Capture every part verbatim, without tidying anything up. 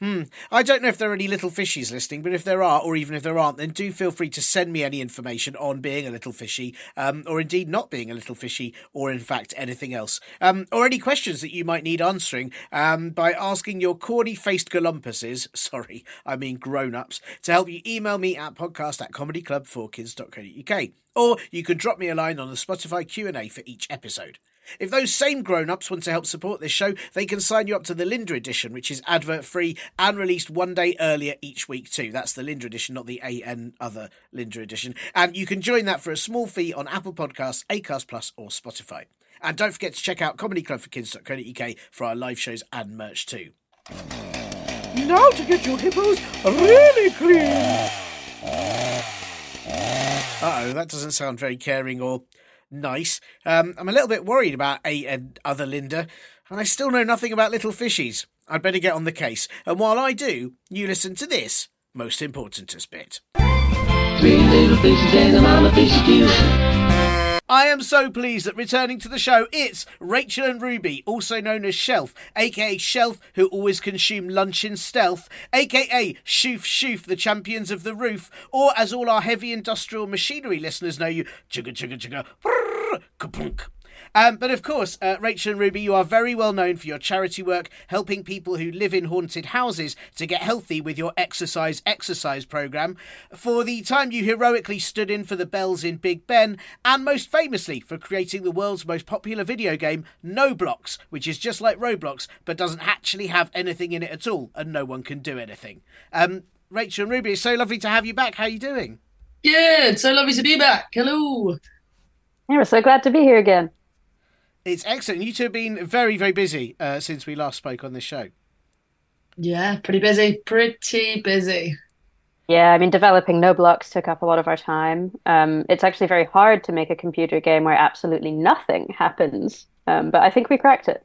Hmm. I don't know if there are any little fishies listening, but if there are, or even if there aren't, then do feel free to send me any information on being a little fishy, um, or indeed not being a little fishy, or in fact anything else. Um, or any questions that you might need answering um, by asking your corny-faced golumpuses, sorry, I mean grown-ups, to help you email me at podcast at comedy club for kids dot co dot uk. Or you can drop me a line on the Spotify Q and A for each episode. If those same grown-ups want to help support this show, they can sign you up to the Linda Edition, which is advert-free and released one day earlier each week too. That's the Linda Edition, not the A N other Linda Edition. And you can join that for a small fee on Apple Podcasts, Acast Plus or Spotify. And don't forget to check out comedy club for kids dot co dot U K for our live shows and merch too. Now to get your hippos really clean. Uh-oh, that doesn't sound very caring or... nice. Um, I'm a little bit worried about A and other Linda, and I still know nothing about little fishies. I'd better get on the case. And while I do, you listen to this most importantest bit. Three little fishes and a mama fish cute. I am so pleased that returning to the show, it's Rachel and Ruby, also known as Shelf, aka Shelf, who always consume lunch in stealth, aka Shoof Shoof, the champions of the roof, or as all our heavy industrial machinery listeners know you, chugga chugga chugga, brrr, kapunk. Um, but of course, uh, Rachel and Ruby, you are very well known for your charity work, helping people who live in haunted houses to get healthy with your exercise exercise programme, for the time you heroically stood in for the bells in Big Ben, and most famously for creating the world's most popular video game, No Blocks, which is just like Roblox, but doesn't actually have anything in it at all, and no one can do anything. Um, Rachel and Ruby, it's so lovely to have you back. How are you doing? Good, so lovely to be back. Hello. Yeah, we're so glad to be here again. It's excellent. You two have been very, very busy uh, since we last spoke on this show. Yeah, pretty busy. Pretty busy. Yeah, I mean, developing No Blocks took up a lot of our time. Um, it's actually very hard to make a computer game where absolutely nothing happens. Um, but I think we cracked it.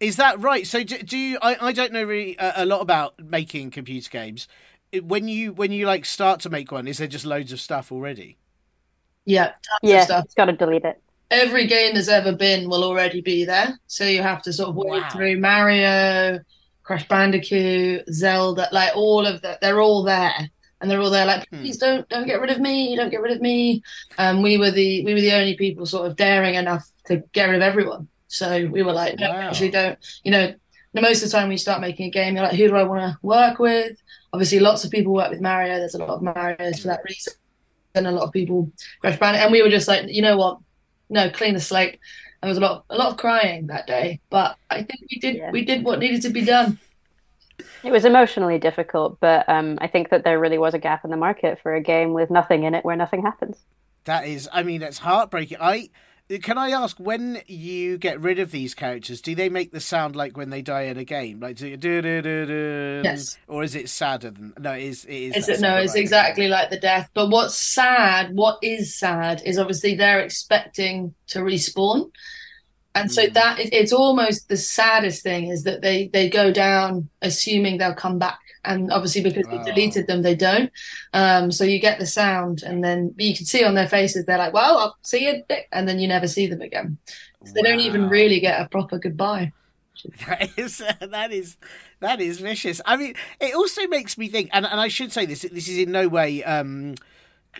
Is that right? So do, do you, I, I don't know really a, a lot about making computer games. When you, when you like start to make one, is there just loads of stuff already? Yeah, tons yeah, of stuff. It's got to delete it. Every game there's ever been will already be there. So you have to sort of wade wow. through Mario, Crash Bandicoot, Zelda, like all of that. They're all there. And they're all there like, please hmm. don't don't get rid of me, don't get rid of me. Um, we were the we were the only people sort of daring enough to get rid of everyone. So we were like, no, wow. actually don't. You know, most of the time when you start making a game, you're like, who do I want to work with? Obviously, lots of people work with Mario. There's a lot of Marios for that reason. And a lot of people Crash Bandicoot. And we were just like, you know what? No, clean the slate. There was a lot, a lot of crying that day, but I think we did, yeah. we did what needed to be done. It was emotionally difficult, but um, I think that there really was a gap in the market for a game with nothing in it, where nothing happens. That is, I mean, it's heartbreaking. I can I ask, when you get rid of these characters, do they make the sound like when they die in a game, like do do do do? Yes. Or is it sadder than? No, it is. It is. Is it, no, it's right. exactly like the death. But what's sad, what is sad, is obviously they're expecting to respawn, and mm. so that it, it's almost the saddest thing is that they they go down assuming they'll come back, and obviously because we oh. deleted them, they don't. Um, so you get the sound, and then you can see on their faces they're like, "Well, I'll see you," and then you never see them again. So they wow. don't even really get a proper goodbye. That is uh, that is that is vicious. I mean, it also makes me think, and, and I should say this: this is in no way, um,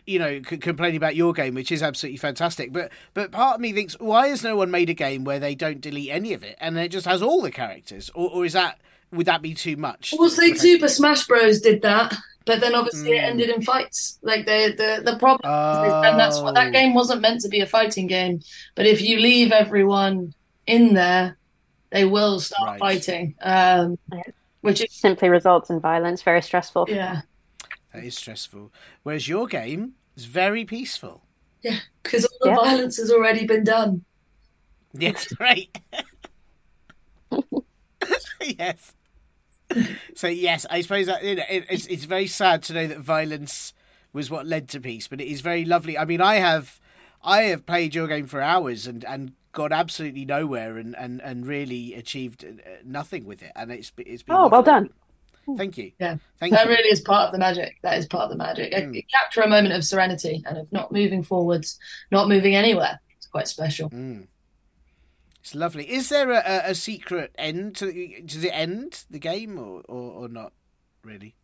you know, c- complaining about your game, which is absolutely fantastic. But but part of me thinks, why has no one made a game where they don't delete any of it and it just has all the characters? Or, or is that would that be too much? Well, so Super Smash Bros did that, but then obviously mm. it ended in fights. Like the the the problem, oh. and that's what that game wasn't meant to be a fighting game. But if you leave everyone in there, they will start right. fighting, um, which is... simply results in violence. Very stressful. Yeah, that is stressful. Whereas your game is very peaceful. Yeah, because all the yeah. violence has already been done. Yes, right. yes. So yes, I suppose that you know, it, it's it's very sad to know that violence was what led to peace, but it is very lovely. I mean, I have I have played your game for hours and and. got absolutely nowhere and, and, and really achieved nothing with it. And it's, it's been... Oh, well done. Thank you. Yeah, Thank That you. really is part of the magic. That is part of the magic. Mm. I capture a moment of serenity and of not moving forwards, not moving anywhere. It's quite special. Mm. It's lovely. Is there a, a secret end? To, does it end the game or, or, or not really?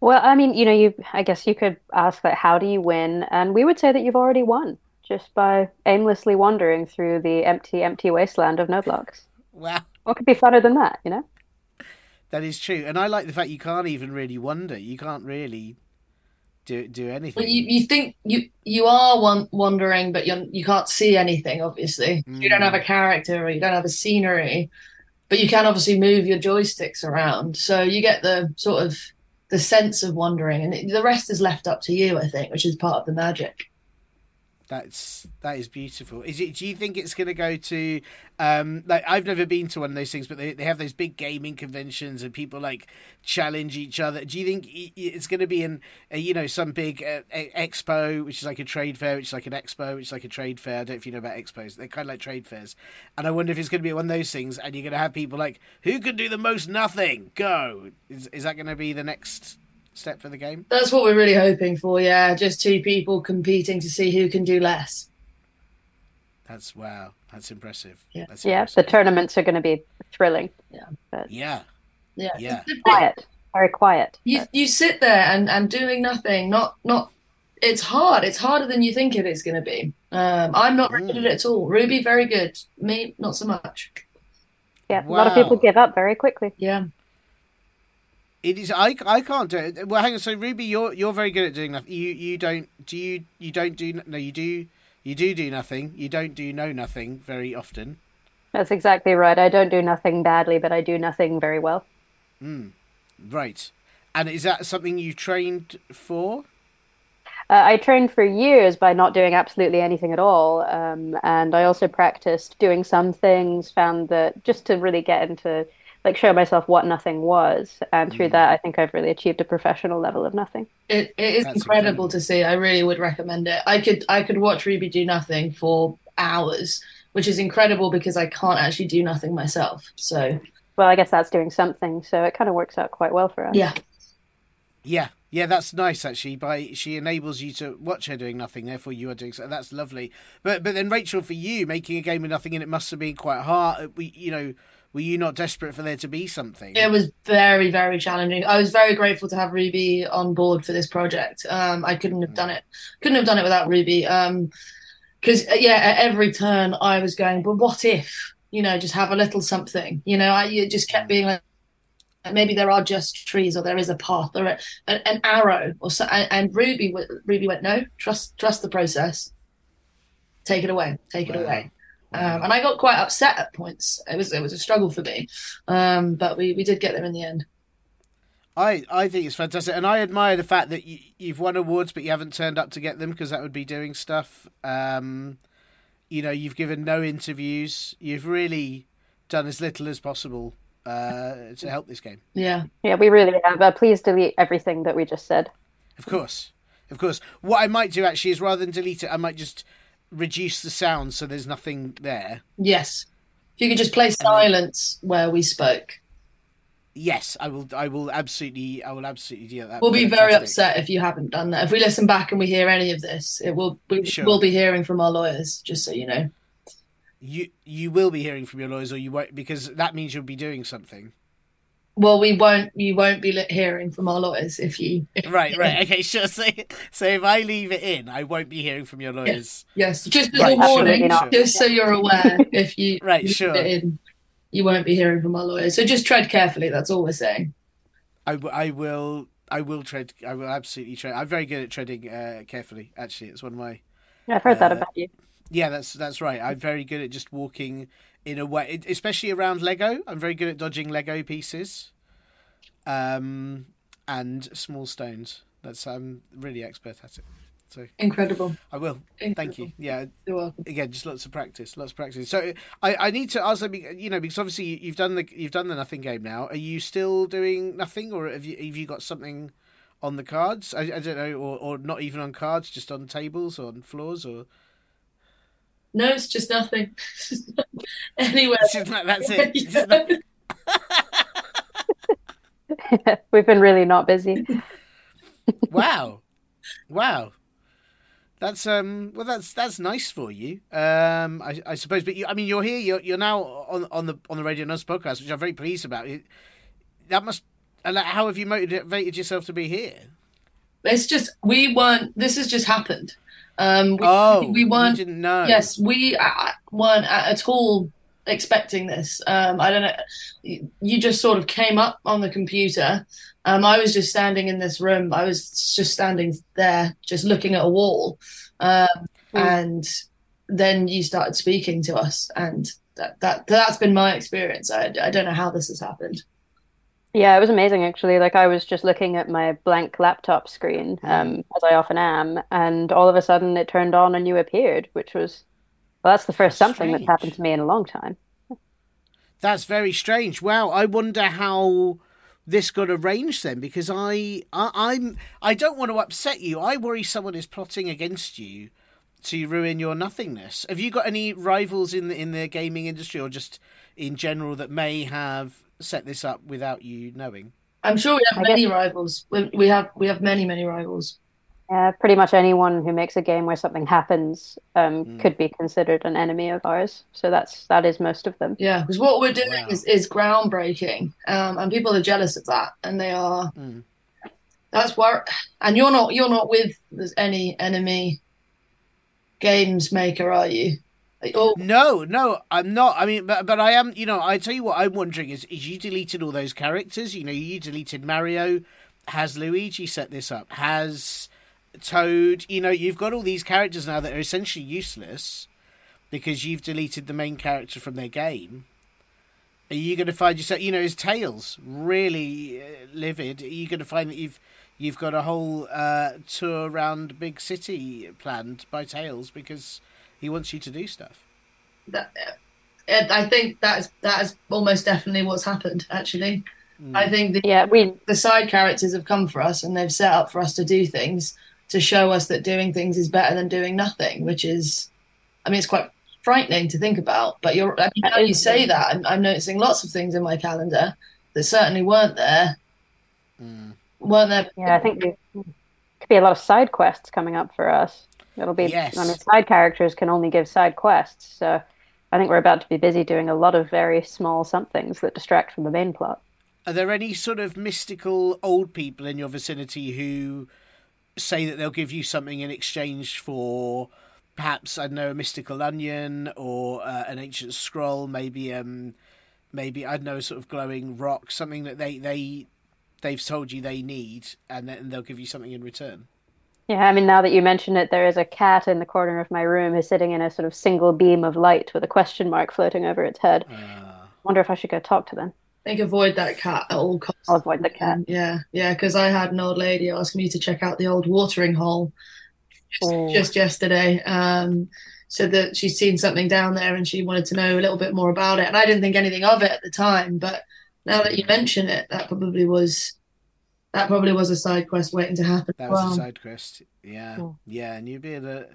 Well, I mean, you know, you. I guess you could ask that, how do you win? And we would say that you've already won. Just by aimlessly wandering through the empty, empty wasteland of No Blocks. Wow. What could be funner than that, you know? That is true. And I like the fact you can't even really wonder. You can't really do do anything. Well, you, you think you you are one, wandering, but you you can't see anything. Obviously, mm. you don't have a character or you don't have a scenery, but you can obviously move your joysticks around. So you get the sort of the sense of wandering, and it, the rest is left up to you, I think, which is part of the magic. That's that is beautiful. Is it? Do you think it's going to go to? Um, like I've never been to one of those things, but they they have those big gaming conventions and people like challenge each other. Do you think it's going to be in a, you know some big uh, expo, which is like a trade fair, which is like an expo, which is like a trade fair? I don't know if you know about expos. They're kind of like trade fairs, and I wonder if it's going to be one of those things, and you're going to have people like who can do the most nothing. Go. Is is that going to be the next step for the game? That's what we're really hoping for, yeah. Just two people competing to see who can do less. That's wow. That's impressive. Yeah, that's yeah impressive. The tournaments are going to be thrilling. Yeah. But yeah. Yeah. yeah. Quiet. Very quiet. You but... you sit there and, and doing nothing. Not not. It's hard. It's harder than you think it is going to be. Um, I'm not very good at it at all. Ruby, very good. Me, not so much. Yeah. Wow. A lot of people give up very quickly. Yeah. It is. I, I can't do it. Well, hang on. So Ruby, you're you're very good at doing nothing. You you don't do you you don't do no you do you do do nothing. You don't do no nothing very often. That's exactly right. I don't do nothing badly, but I do nothing very well. Mm, right. And is that something you trained for? Uh, I trained for years by not doing absolutely anything at all, um, and I also practiced doing some things. Found that just to really get into. Like show myself what nothing was, and through that I think I've really achieved a professional level of nothing. It, it is incredible, incredible to see. I really would recommend it. I could I could watch Ruby do nothing for hours, which is incredible because I can't actually do nothing myself. So well, I guess that's doing something. So it kind of works out quite well for us. Yeah, yeah, yeah. That's nice actually. By she enables you to watch her doing nothing. Therefore, you are doing so. That's lovely. But but then Rachel, for you making a game of nothing, and it must have been quite hard. We you know. Were you not desperate for there to be something? It was very, very challenging. I was very grateful to have Ruby on board for this project. Um, I couldn't have done it. Couldn't have done it without Ruby. Because, um, yeah, at every turn I was going, but what if, you know, just have a little something? You know, I it just kept being like, maybe there are just trees or there is a path or a, an arrow. or so, and, and Ruby Ruby went, no, trust trust the process. Take it away. Take it wow. away. Um, and I got quite upset at points. It was it was a struggle for me, um, but we, we did get there in the end. I, I think it's fantastic, and I admire the fact that you, you've won awards, but you haven't turned up to get them because that would be doing stuff. Um, you know, you've given no interviews. You've really done as little as possible uh, to help this game. Yeah, yeah, we really have. Uh, please delete everything that we just said. Of course, of course. What I might do actually is rather than delete it, I might just. Reduce the sound so there's nothing there. Yes, if you could just play silence then, where we spoke. Yes, I will. I will absolutely. I will absolutely do that. We'll be fantastic. Very upset if you haven't done that. If we listen back and we hear any of this, it will. We sure. will be hearing from our lawyers. Just so you know, you you will be hearing from your lawyers, or you won't, because that means you'll be doing something. Well, we won't. You won't be hearing from our lawyers if you. If right, right, okay, sure. So, so if I leave it in, I won't be hearing from your lawyers. Yes, yes. Just as right, a warning, sure. just so you're aware. If you right, leave sure. it in, you won't be hearing from our lawyers. So just tread carefully. That's all we're saying. I, w- I will. I will tread. I will absolutely tread. I'm very good at treading uh, carefully. Actually, it's one of my. I've heard uh, that about you. Yeah, that's that's right. I'm very good at just walking. In a way, especially around Lego, I'm very good at dodging Lego pieces, um, and small stones. That's I'm really expert at it. So incredible. I will. Incredible. Thank you. Yeah. You're welcome. Again, just lots of practice, lots of practice. So I, I need to ask, you know, because obviously you've done the you've done the nothing game now. Are you still doing nothing, or have you have you got something on the cards? I, I don't know, or or not even on cards, just on tables or on floors or. No, it's just nothing. Anyway. Not, that's it. Yeah. Not... We've been really not busy. Wow. Wow. That's um well that's that's nice for you. Um I, I suppose but you I mean you're here, you're you're now on, on the on the Radio Nuts podcast, which I'm very pleased about. It, that must how have you motivated yourself to be here? It's just we weren't this has just happened. Um, we, oh, we weren't. You didn't know. Yes, we uh, weren't at all expecting this. Um, I don't know. You just sort of came up on the computer. Um, I was just standing in this room. I was just standing there, just looking at a wall. Um, mm. And then you started speaking to us. And that, that, that's been my experience. I, I don't know how this has happened. Yeah, it was amazing, actually. Like, I was just looking at my blank laptop screen, um, as I often am, and all of a sudden it turned on and you appeared, which was, well, that's the first that's something strange. That's happened to me in a long time. That's very strange. Wow, I wonder how this got arranged then, because I, I, I'm, I don't want to upset you. I worry someone is plotting against you to ruin your nothingness. Have you got any rivals in the, in the gaming industry or just in general that may have set this up without you knowing? I'm sure we have many rivals. We, we have we have many many rivals. Yeah, uh, pretty much anyone who makes a game where something happens um, mm. could be considered an enemy of ours. So that's that is most of them. Yeah, because what we're doing wow. is, is groundbreaking, um, and people are jealous of that, and they are. Mm. That's why, and you're not you're not with any enemy games maker, are you? Oh. No, no, I'm not. I mean, but, but I am, you know, I tell you what I'm wondering is, is you deleted all those characters? You know, you deleted Mario. Has Luigi set this up? Has Toad? You know, you've got all these characters now that are essentially useless because you've deleted the main character from their game. Are you going to find yourself, you know, is Tails really uh, livid? Are you going to find that you've you've got a whole uh, tour around Big City planned by Tails because he wants you to do stuff? That, I think that is that is almost definitely what's happened, actually. Mm. I think the, yeah, we... the side characters have come for us and they've set up for us to do things to show us that doing things is better than doing nothing, which is, I mean, it's quite frightening to think about. But you're, I mean, now you say that, I'm, I'm noticing lots of things in my calendar that certainly weren't there. Mm. Weren't there? Yeah, I think there could be a lot of side quests coming up for us. It'll be, yes. I mean, side characters can only give side quests, so I think we're about to be busy doing a lot of very small somethings that distract from the main plot. Are there any sort of mystical old people in your vicinity who say that they'll give you something in exchange for perhaps, I don't know, a mystical onion or uh, an ancient scroll, maybe, um, maybe I don't know, a sort of glowing rock, something that they, they, they've told you they need and then they'll give you something in return? Yeah, I mean, now that you mention it, there is a cat in the corner of my room who's sitting in a sort of single beam of light with a question mark floating over its head. Uh, I wonder if I should go talk to them. I think avoid that cat at all costs. I'll avoid the cat. Yeah, yeah, because I had an old lady ask me to check out the old watering hole just, oh. just yesterday. Um, said that she'd seen something down there and she wanted to know a little bit more about it. And I didn't think anything of it at the time, but now that you mention it, that probably was... That probably was a side quest waiting to happen. That was wow. a side quest, yeah, cool. yeah, and you'd be in a,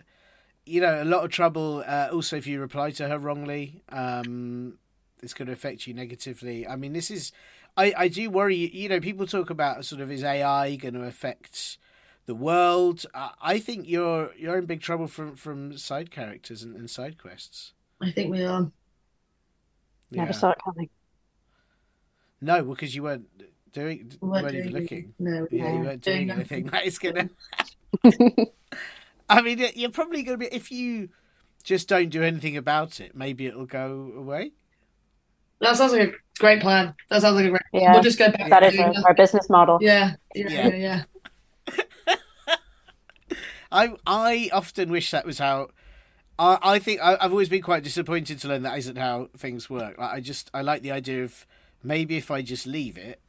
you know, a lot of trouble. Uh, also, if you reply to her wrongly, um, it's going to affect you negatively. I mean, this is, I, I do worry. You know, people talk about sort of is A I going to affect the world? I, I think you're you're in big trouble from from side characters and, and side quests. I think we are. Yeah. Never saw it coming. No, because you weren't. Doing, we weren't even looking. No, yeah, no. You weren't doing, doing anything. That is gonna. I mean, you're probably gonna be if you just don't do anything about it. Maybe it'll go away. That sounds like a great plan. That sounds like a great. Plan. Yeah, we'll just go back. That is our, our business model. Yeah, yeah, yeah. yeah, yeah. I I often wish that was how. I I think I, I've always been quite disappointed to learn that isn't how things work. Like, I just I like the idea of maybe if I just leave it.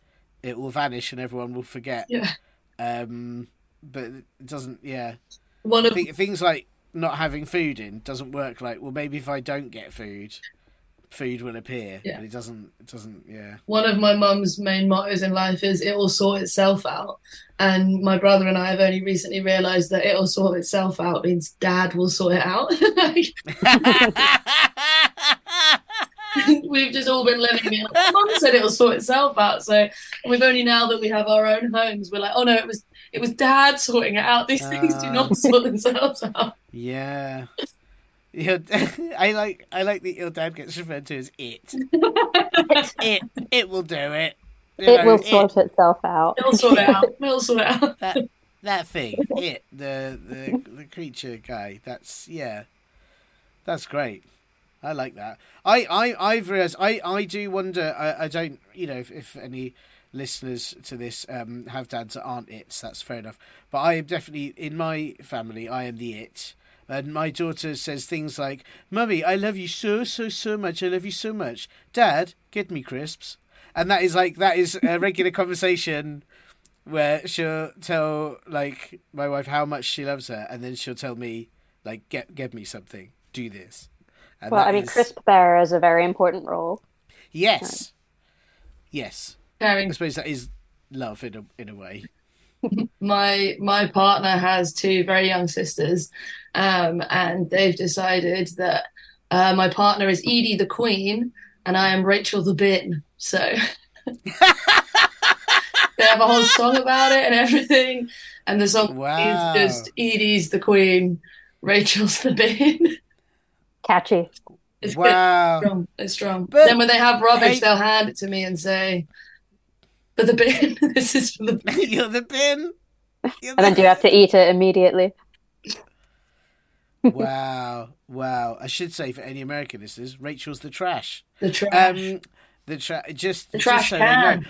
It will vanish and everyone will forget. Yeah. Um, but it doesn't, yeah. One of... Th- things like not having food in doesn't work like, well, maybe if I don't get food, food will appear. Yeah. But it doesn't, it doesn't, yeah. One of my mum's main mottos in life is it will sort itself out. And my brother and I have only recently realised that it will sort itself out means dad will sort it out. We've just all been living in. Mum said it'll sort itself out. So, and we've only now that we have our own homes, we're like, oh no, it was it was dad sorting it out. These uh, things do not sort themselves out. Yeah, your, I like I like that your dad gets referred to as it. it it will do it. You it know, will it, sort itself out. It'll sort it out. It'll sort it out. That that thing. It the the the creature guy. That's yeah. That's great. I like that. I, I, I've realised, I, I do wonder, I, I don't, you know, if, if any listeners to this um, have dads that aren't its, that's fair enough. But I am definitely, in my family, I am the it. And my daughter says things like, Mummy, I love you so, so, so much. I love you so much. Dad, get me crisps. And that is like, that is a regular conversation where she'll tell, like, my wife how much she loves her. And then she'll tell me, like, get, get me something. Do this. And well, I mean, is... crisp bearer is a very important role. Yes. Yeah. Yes. Very... I suppose that is love in a, in a way. my my partner has two very young sisters, um, and they've decided that uh, my partner is Edie the Queen and I am Rachel the Bin. So they have a whole song about it and everything. And the song wow. is just Edie's the Queen, Rachel's the Bin. Catchy. It's wow. good. It's strong. It's strong. But then when they have rubbish, I... they'll hand it to me and say, for the bin. This is for the bin. You're the bin. You're and the then bin. You have to eat it immediately. Wow. Wow. I should say for any American listeners, Rachel's the trash. The trash. Um, the tra- just, the trash just so can. They know.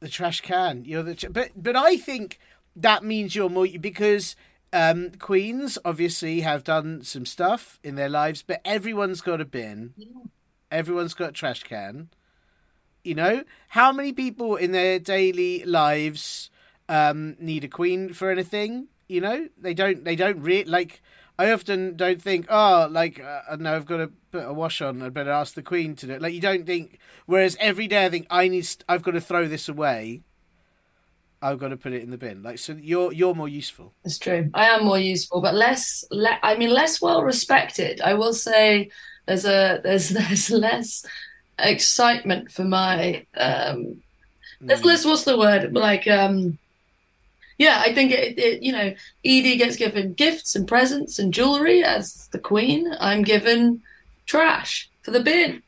The trash can. You're the tra- but, but I think that means you're more... Because um, queens obviously have done some stuff in their lives, but everyone's got a bin. Yeah. Everyone's got a trash can. You know, how many people in their daily lives um, need a queen for anything? You know, they don't, they don't really, like, I often don't think, oh, like, uh, I don't know, I've got to put a wash on, I'd better ask the queen to do it. Like, you don't think, whereas every day I think, I need, st- I've got to throw this away. I've got to put it in the bin. Like, so you're, you're more useful. That's true. I am more useful, but less, le- I mean, less well respected. I will say there's a, there's, there's less... excitement for my um let's let's what's the word like um yeah I think it, it you know, Edie gets given gifts and presents and jewelry as the queen. I'm given trash for the bin.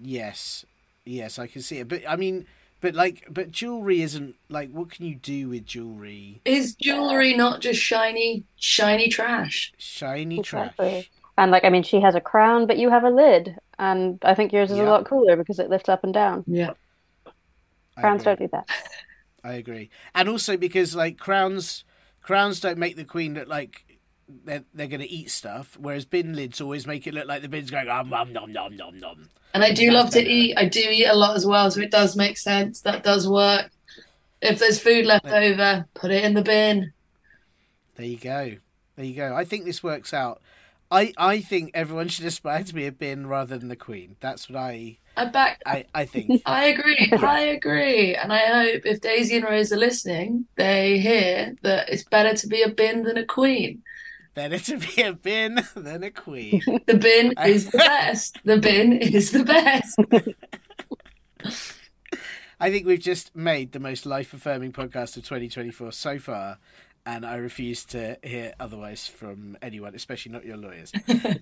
Yes yes I can see it, but I mean but like but jewelry isn't like, what can you do with jewelry? Is jewelry not just shiny shiny trash? Shiny trash. Exactly. And, like, I mean, she has a crown, but you have a lid. And I think yours is yeah. a lot cooler because it lifts up and down. Yeah. Crowns don't do that. I agree. And also because, like, crowns crowns don't make the queen look like they're, they're going to eat stuff, whereas bin lids always make it look like the bin's going, um, um, nom, nom, nom, nom. And I do love to eat. I do eat a lot as well, so it does make sense. That does work. If there's food left there, over, put it in the bin. There you go. There you go. I think this works out. I, I think everyone should aspire to be a bin rather than the queen. That's what I I, back, I, I think. I agree. Yeah. I agree. And I hope if Daisy and Rose are listening, they hear that it's better to be a bin than a queen. Better to be a bin than a queen. The bin is the best. The bin is the best. I think we've just made the most life-affirming podcast of twenty twenty-four so far. And I refuse to hear otherwise from anyone, especially not your lawyers,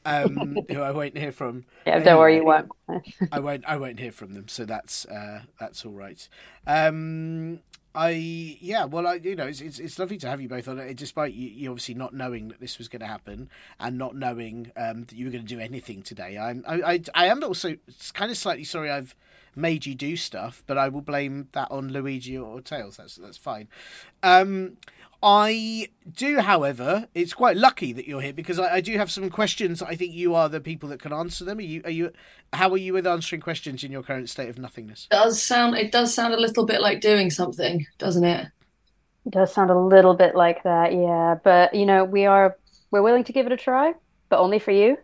um, who I won't hear from. Yeah, don't worry, you won't. I won't. I won't hear from them, so that's uh, that's all right. Um, I yeah, well, I you know, it's, it's it's lovely to have you both on it, despite you, you obviously not knowing that this was going to happen and not knowing um, that you were going to do anything today. I'm I, I I am also kind of slightly sorry I've made you do stuff, but I will blame that on Luigi or, or Tails. That's that's fine. Um, I do, however, it's quite lucky that you're here because I, I do have some questions. I think you are the people that can answer them. Are you? Are you? How are you with answering questions in your current state of nothingness? It does sound. It does sound a little bit like doing something, doesn't it? It does sound a little bit like that, yeah. But you know, we are we're willing to give it a try, but only for you.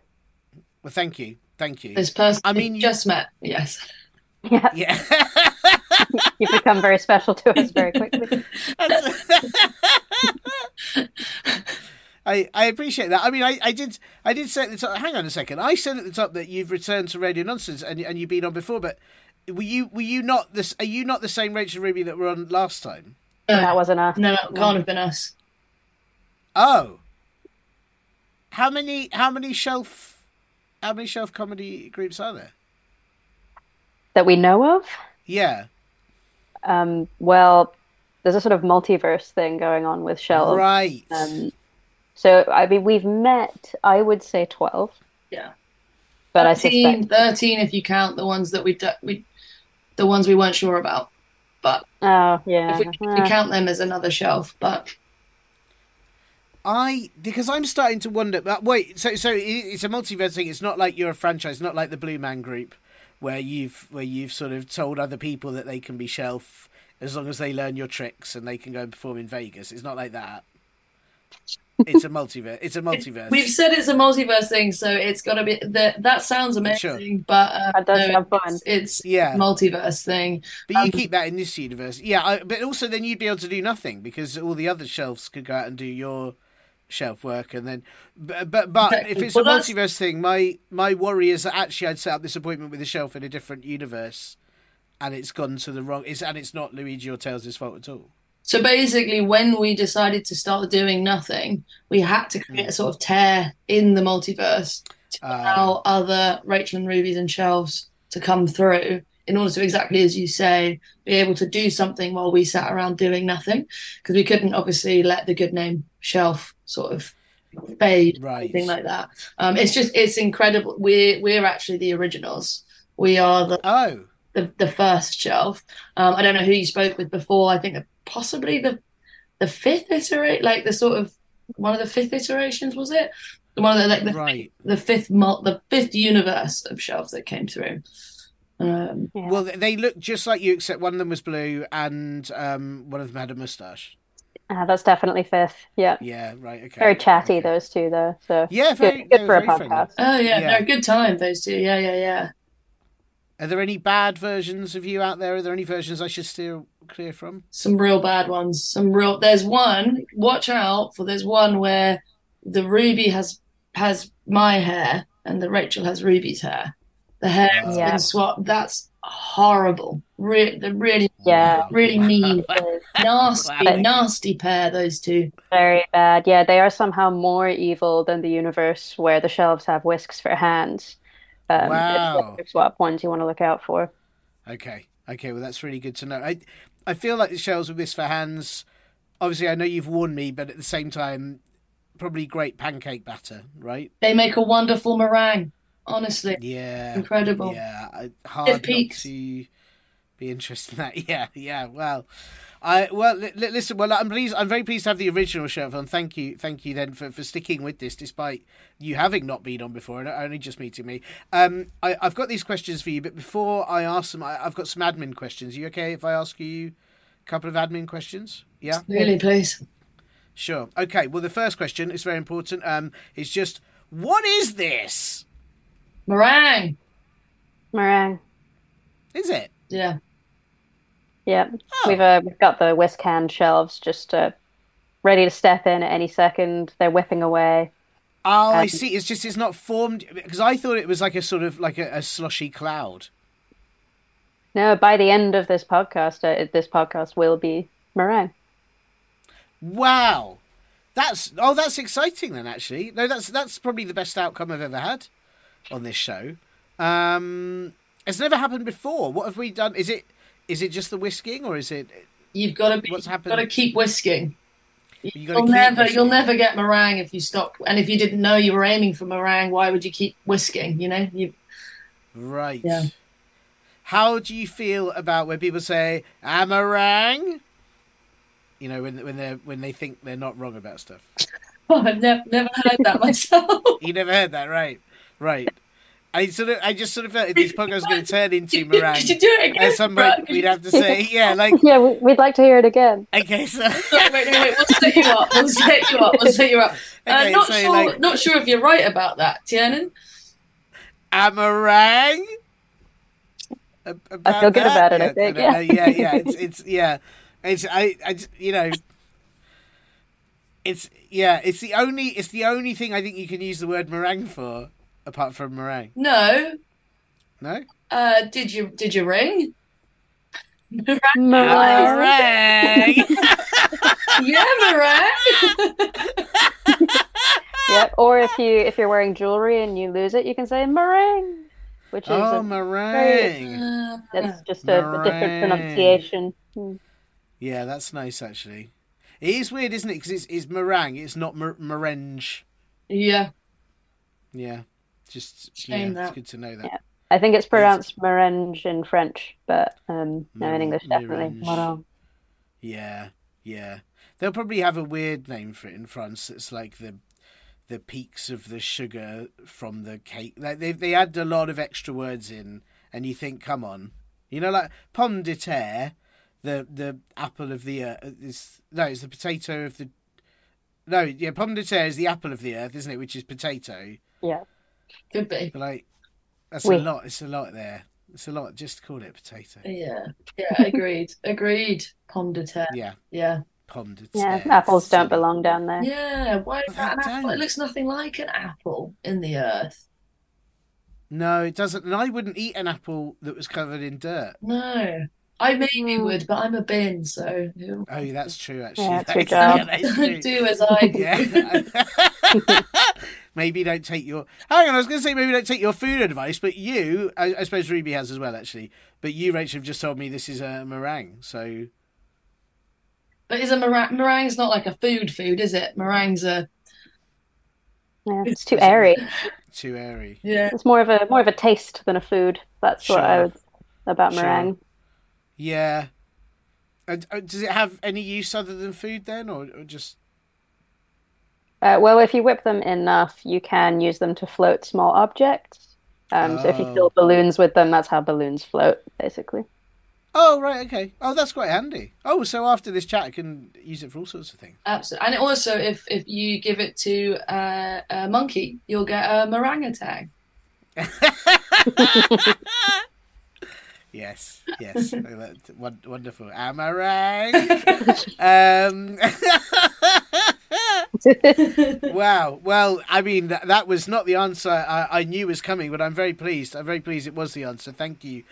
Well, thank you, thank you. This person, I mean, you just met, yes. Yeah. Yeah. You've become very special to us very quickly. I, I appreciate that. I mean, I, I did I did say at the top, hang on a second, I said at the top that you've returned to Radio Nonsense and and you've been on before, but were you were you not this? Are you not the same Rachel Ruby that were on last time? No, that wasn't us. No, that can't have been us. Oh, how many how many shelf how many shelf comedy groups are there that we know of? Yeah. Um, well, there's a sort of multiverse thing going on with Shelf. Right. Um, so, I mean, we've met, I would say, twelve. Yeah. But thirteen, I suspect thirteen if you count the ones that we, d- we the ones we weren't sure about. But oh yeah, if we, if we count them as another shelf, but I because I'm starting to wonder. But wait, so so it's a multiverse thing. It's not like you're a franchise, not like the Blue Man Group, where you've where you've sort of told other people that they can be shelf as long as they learn your tricks and they can go and perform in Vegas. It's not like that. It's a multiverse. It's a multiverse. We've said it's a multiverse thing, so it's got to be that. That sounds amazing, sure. but uh, that does no, sound fun. It's, it's yeah, multiverse thing. But um, you keep that in this universe, yeah. I, but also, then you'd be able to do nothing because all the other shelves could go out and do your shelf work, and then. But but, but exactly. if it's well, a multiverse that's... thing, my my worry is that actually I'd set up this appointment with a shelf in a different universe, and it's gone to the wrong. It's and it's not Luigi or Tails' fault at all. So basically, when we decided to start doing nothing, we had to create a sort of tear in the multiverse to allow uh, other Rachel and Ruby's and shelves to come through in order to, exactly as you say, be able to do something while we sat around doing nothing, because we couldn't obviously let the good name Shelf sort of fade, right. anything like that. Um, it's just, it's incredible. We're, we're actually the originals. We are the oh. the, the first Shelf. Um, I don't know who you spoke with before. I think the possibly the the fifth iteration, like the sort of one of the fifth iterations, was it? The one of the, like the right. the fifth the fifth universe of shelves that came through. Um, yeah. Well, they looked just like you, except one of them was blue and um, one of them had a moustache. Ah, uh, that's definitely fifth. Yeah. Yeah. Right. Okay. Very chatty, okay. those two, though. So yeah, very, good, good for a podcast. Friendly. Oh yeah, yeah. No, good time those two. Yeah, yeah, yeah. Are there any bad versions of you out there? Are there any versions I should steer clear from? Some real bad ones. Some real. There's one. Watch out for. There's one where the Ruby has has my hair and the Rachel has Ruby's hair. The hair has yeah. been swapped. That's horrible. Re- the really, yeah, really mean, nasty, nasty pair. Those two. Very bad. Yeah, they are somehow more evil than the universe where the shelves have whisks for hands. Um, wow. It's what ones you want to look out for. Okay. Okay. Well, that's really good to know. I I feel like the shelves with this for hands. Obviously, I know you've warned me, but at the same time, probably great pancake batter, right? They make a wonderful meringue. Honestly. Yeah. Incredible. Yeah. Hard not to be interested in that. Yeah. Yeah. Well, I well l- listen. Well, I'm pleased. I'm very pleased to have the original shelf on. Thank you. Thank you then for, for sticking with this, despite you having not been on before and only just meeting me. Um, I, I've got these questions for you, but before I ask them, I, I've got some admin questions. Are you okay if I ask you a couple of admin questions? Yeah. Really, please. Sure. Okay. Well, the first question is very important. Um, it's just, what is this? Meringue. Meringue. Is it? Yeah. Yeah, oh. we've uh, we've got the whisk hand shelves just uh, ready to step in at any second. They're whipping away. Oh, um, I see. It's just it's not formed because I thought it was like a sort of like a, a sloshy cloud. No, by the end of this podcast, uh, this podcast will be meringue. Wow, that's oh, that's exciting then. Actually, no, that's that's probably the best outcome I've ever had on this show. Um, it's never happened before. What have we done? Is it? Is it just the whisking, or is it? You've got to be. What's happened? You've got to keep whisking. You you'll keep never, whisking. You'll never get meringue if you stop. And if you didn't know you were aiming for meringue, why would you keep whisking? You know. You... Right. Yeah. How do you feel about when people say "a meringue"? You know, when when they when they think they're not wrong about stuff. Oh, I've never never heard that myself. You never heard that, right? Right. I sort of, I just sort of felt like this podcast was going to turn into meringue. Could you do it again? At some point, we'd have to say, yeah, like yeah, we'd like to hear it again. Okay, so wait, wait, wait, we'll set you up. We'll set you up. We'll set you up. Uh, okay, not so sure, like... not sure if you're right about that, Tiernan. A meringue. About I feel good that? about it. Yeah, I think. Yeah, yeah, yeah. It's, it's, yeah. It's, I, I, you know. It's, yeah. It's the only, it's the only thing I think you can use the word meringue for. Apart from meringue. No. No? Uh, did you did you ring? Meringue. Meringue. Yeah, meringue. Yeah, or if you if you're wearing jewelry and you lose it, you can say meringue, which is oh, a meringue. Very, that's just a, a different pronunciation. Hmm. Yeah, that's nice actually. It is weird, isn't it? Because it's, it's meringue. It's not mer- meringue. Yeah. Yeah. Just yeah, that. It's good to know that. Yeah. I think it's pronounced it's... merengue in French, but um, no, Mer- in English definitely. Wow. Yeah, yeah. They'll probably have a weird name for it in France. It's like the the peaks of the sugar from the cake. Like they they add a lot of extra words in, and you think, come on, you know, like pomme de terre, the the apple of the earth. Is, no, it's the potato of the. No, yeah, pomme de terre is the apple of the earth, isn't it? Which is potato. Yeah, could be. But like, that's oui. a lot. It's a lot there. It's a lot. Just call it potato. Yeah, yeah, agreed, agreed. Pomme de terre. Yeah, yeah. Pomme de terre. Yeah, apples don't belong down there. Yeah, why is that an apple? It looks nothing like an apple in the earth. No, it doesn't. And I wouldn't eat an apple that was covered in dirt. No. I maybe would, but I'm a bin, so... Oh, that's true, actually. Yeah, that's that's yeah, that's true. Do as I do. Yeah. Maybe don't take your... Hang on, I was going to say maybe don't take your food advice, but you... I, I suppose Ruby has as well, actually. But you, Rachel, have just told me this is a meringue, so... But is a meringue... Meringue's not like a food food, is it? Meringue's a... Yeah, it's too airy. Too airy. Yeah. It's more of a more of a taste than a food. That's sure. what I would... About sure. meringue. Yeah. And does it have any use other than food then, or, or just... Uh, well, if you whip them enough, you can use them to float small objects. Um, oh. So if you fill balloons with them, that's how balloons float, basically. Oh, right, okay. Oh, that's quite handy. Oh, so after this chat, I can use it for all sorts of things. Absolutely. And also, if, if you give it to uh, a monkey, you'll get a meringue-tang. Yes, yes. Wonderful. Amarang. um, wow. Well, I mean, that, that was not the answer I, I knew was coming, but I'm very pleased. I'm very pleased it was the answer. Thank you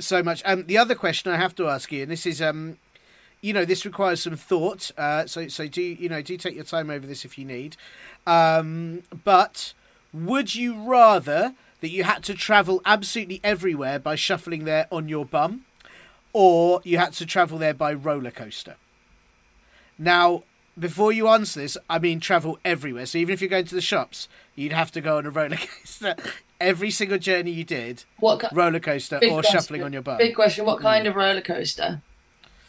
so much. Um, the other question I have to ask you, and this is, um, you know, this requires some thought. Uh, so, so do you know? Do take your time over this if you need. Um, but would you rather that you had to travel absolutely everywhere by shuffling there on your bum, or you had to travel there by roller coaster? Now, before you answer this, I mean travel everywhere. So even if you're going to the shops, you'd have to go on a roller coaster. Every single journey you did, what co- roller coaster or question. Shuffling on your bum. Big question, what kind mm. of roller coaster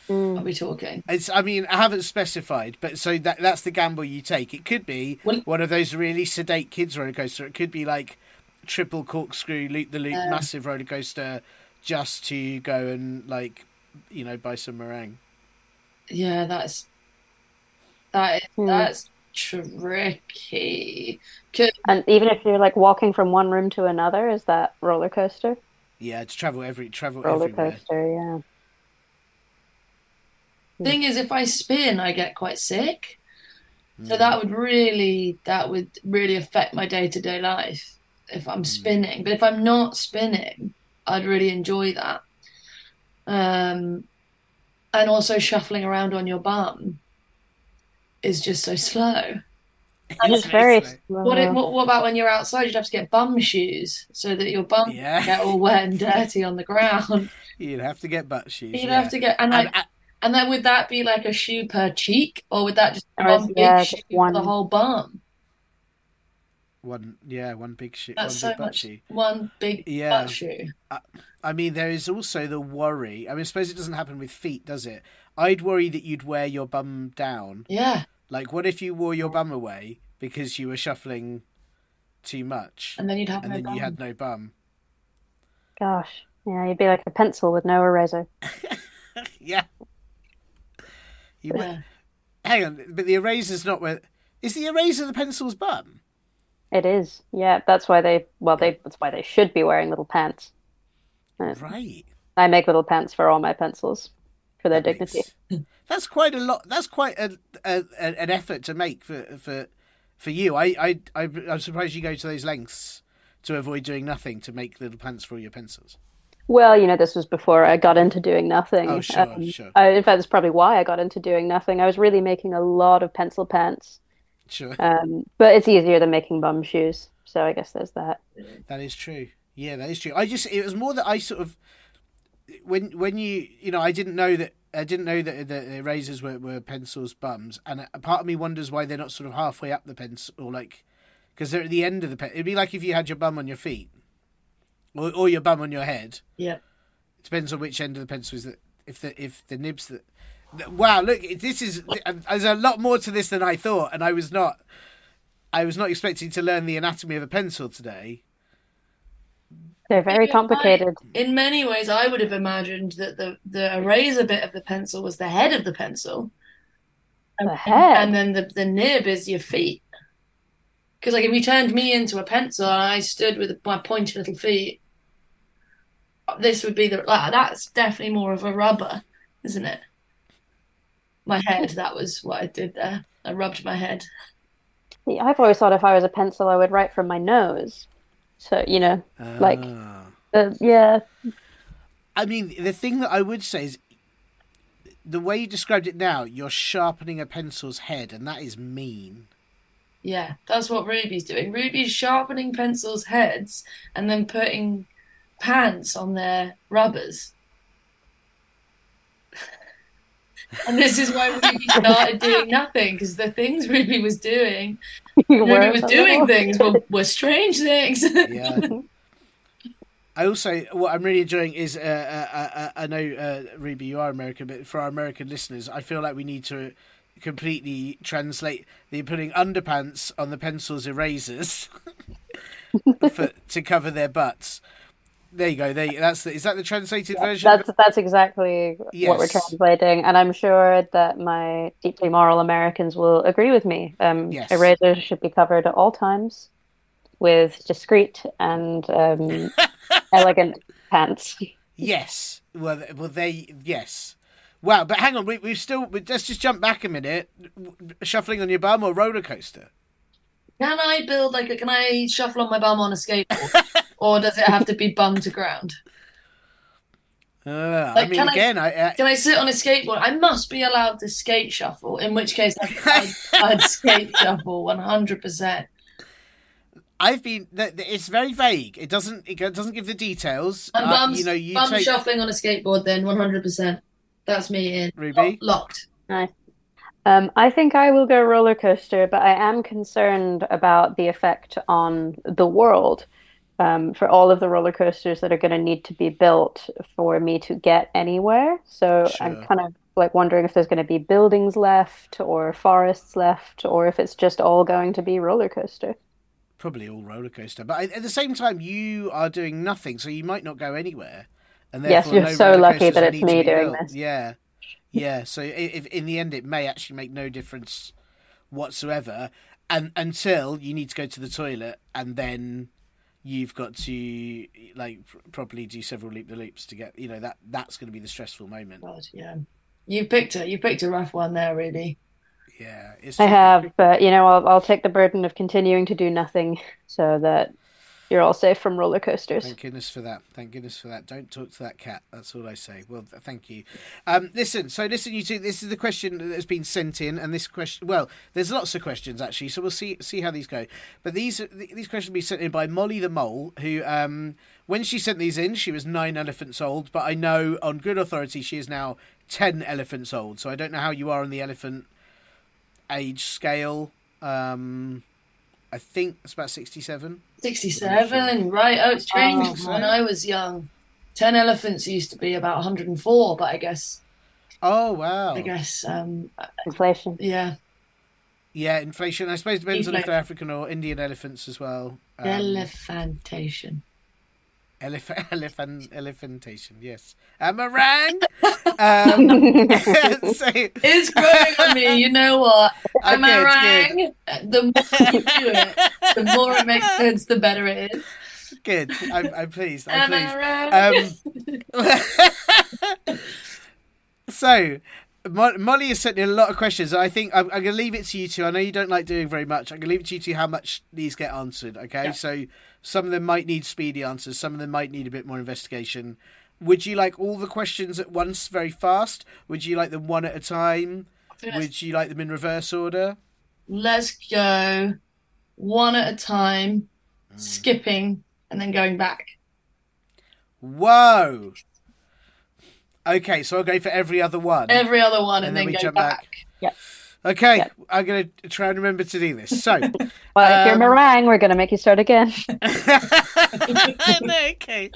mm. are we talking? It's. I mean, I haven't specified, but so that that's the gamble you take. It could be well, one of those really sedate kids roller coaster. It could be like... triple corkscrew loop the loop um, massive roller coaster just to go and like you know buy some meringue. Yeah, that's that is, mm. that's tricky. Could... And even if you're like walking from one room to another, is that roller coaster? Yeah, to travel every travel roller everywhere. coaster. Yeah. Thing is, if I spin, I get quite sick, mm. so that would really that would really affect my day to day life. If I'm spinning, but if I'm not spinning, I'd really enjoy that. Um, and also shuffling around on your bum is just so slow. It's very slow. What, it, what, what about when you're outside? You'd have to get bum shoes so that your bum yeah. get all wet and dirty on the ground. You'd have to get butt shoes. You'd yeah. have to get and like, and, I, and then would that be like a shoe per cheek, or would that just be one big yeah, shoe one. for the whole bum? One, yeah, one big shoe. That's one so big butt much. Shoe. One big yeah. butt shoe. I, I mean, there is also the worry. I mean, I suppose it doesn't happen with feet, does it? I'd worry that you'd wear your bum down. Yeah. Like, what if you wore your bum away because you were shuffling too much? And then you'd have and no then bum. you had no bum. Gosh. Yeah, you'd be like a pencil with no eraser. yeah. You yeah. Were... Hang on, but the eraser's not where... Is the eraser the pencil's bum? It is, yeah. That's why they, well, they. That's why they should be wearing little pants. Uh, right. I make little pants for all my pencils, for their that dignity. Makes, that's quite a lot. That's quite a, a, a, an effort to make for for, for you. I, I, I, I'm surprised you go to those lengths to avoid doing nothing to make little pants for all your pencils. Well, you know, this was before I got into doing nothing. Oh, sure, um, sure. I, in fact, that's probably why I got into doing nothing. I was really making a lot of pencil pants. Sure. Um, but it's easier than making bum shoes, so I guess there's that. That is true. Yeah, that is true. I just it was more that I sort of when when you you know I didn't know that I didn't know that the erasers were, were pencils' bums, and a part of me wonders why they're not sort of halfway up the pencil or like Because they're at the end of the... Pe- it'd be like if you had your bum on your feet. Or, or your bum on your head. Yeah. It depends on which end of the pencil is that... If the, if the nibs... that. Wow, look, this is... There's a lot more to this than I thought, and I was not... I was not expecting to learn the anatomy of a pencil today. They're very complicated. In many ways, I would have imagined that the, the eraser bit of the pencil was the head of the pencil. The and, head? And then the, the nib is your feet. Because like if you turned me into a pencil and I stood with my pointy little feet, this would be the... Like, that's definitely more of a rubber, isn't it? My head, that was what I did there. I rubbed my head. Yeah, I've always thought if I was a pencil, I would write from my nose. So, you know, uh, like, uh, yeah. I mean, the thing that I would say is the way you described it now, you're sharpening a pencil's head, and that is mean. Yeah, that's what Ruby's doing. Ruby's sharpening pencils' heads and then putting pants on their rubbers. And this is why Ruby started doing nothing, because the things Ruby was doing, Ruby was doing things were, were strange things. Yeah. I also, what I'm really enjoying is, uh, uh, uh, I know, uh, Ruby, you are American, but for our American listeners, I feel like we need to completely translate the putting underpants on the pencil's erasers for, to cover their butts. There you go. There you, that's the, is that the translated yeah, version? That's that's exactly yes. what we're translating, and I'm sure that my deeply moral Americans will agree with me. Um, yes. Erasers should be covered at all times with discreet and um, elegant pants. Yes. Well, well, they yes. Wow, but hang on, we we've still let's just jump back a minute. Shuffling on your bum or roller coaster? Can I build like a, can I shuffle on my bum on a skateboard? Or does it have to be bum to ground? Uh, like, I mean, can again, I, I, I... Can I sit on a skateboard? I must be allowed to skate shuffle, in which case I'd, I'd, I'd skate shuffle one hundred percent. I've been... It's very vague. It doesn't It doesn't give the details. And bums, uh, you know, you bum take... shuffling on a skateboard, then, one hundred percent. That's me in. Ruby? Locked. Nice. Um, I think I will go roller coaster, but I am concerned about the effect on the world. Um, for all of the roller coasters that are going to need to be built for me to get anywhere. So sure. I'm kind of like wondering if there's going to be buildings left or forests left, or if it's just all going to be roller coaster. Probably all roller coaster. But I, at the same time, you are doing nothing, so you might not go anywhere. And yes, you're no so lucky that it's me doing built. This. Yeah, yeah. So if, in the end, it may actually make no difference whatsoever, and until you need to go to the toilet and then... You've got to like properly do several loop the loops to get, you know, that that's going to be the stressful moment. God, yeah, you picked a you picked a rough one there, really. Yeah, it's I have, but you know, I'll I'll take the burden of continuing to do nothing, so that you're all safe from roller coasters. Thank goodness for that. Thank goodness for that. Don't talk to that cat. That's all I say. Well, thank you. Um, listen, so listen, you two. This is the question that has been sent in, and this question. Well, there's lots of questions actually, so we'll see see how these go. But these these questions have been sent in by Molly the Mole, who um, when she sent these in, she was nine elephants old. But I know on good authority she is now ten elephants old. So I don't know how you are on the elephant age scale. Um, I think it's about sixty-seven. sixty-seven, right. Oh, it's changed oh, when I was young. ten elephants used to be about one hundred and four, but I guess... Oh, wow. I guess... Um, inflation. Yeah. Yeah, inflation. I suppose it depends inflation. on if they're African or Indian elephants as well. Um, Elephantation. Elef- elephant, elephantation, yes. Amaran! um, so... It's growing on me, you know what? Amaran, the more you do it, the more it makes sense, the better it is. Good, I'm, I'm pleased, I'm Amaran. pleased. Um... so, Mo- Molly has sent me a lot of questions. I think I'm, I'm going to leave it to you two. I know you don't like doing very much. I'm going to leave it to you two how much these get answered, okay? Yeah. So... Some of them might need speedy answers. Some of them might need a bit more investigation. Would you like all the questions at once very fast? Would you like them one at a time? Would you like them in reverse order? Let's go one at a time, mm. skipping, and then going back. Whoa. Okay, so I'll go for every other one. Every other one and, and then, then we go jump back. back. Yep. Okay, yeah. I'm going to try and remember to do this. So, well, if um, you're meringue, we're going to make you start again. Okay.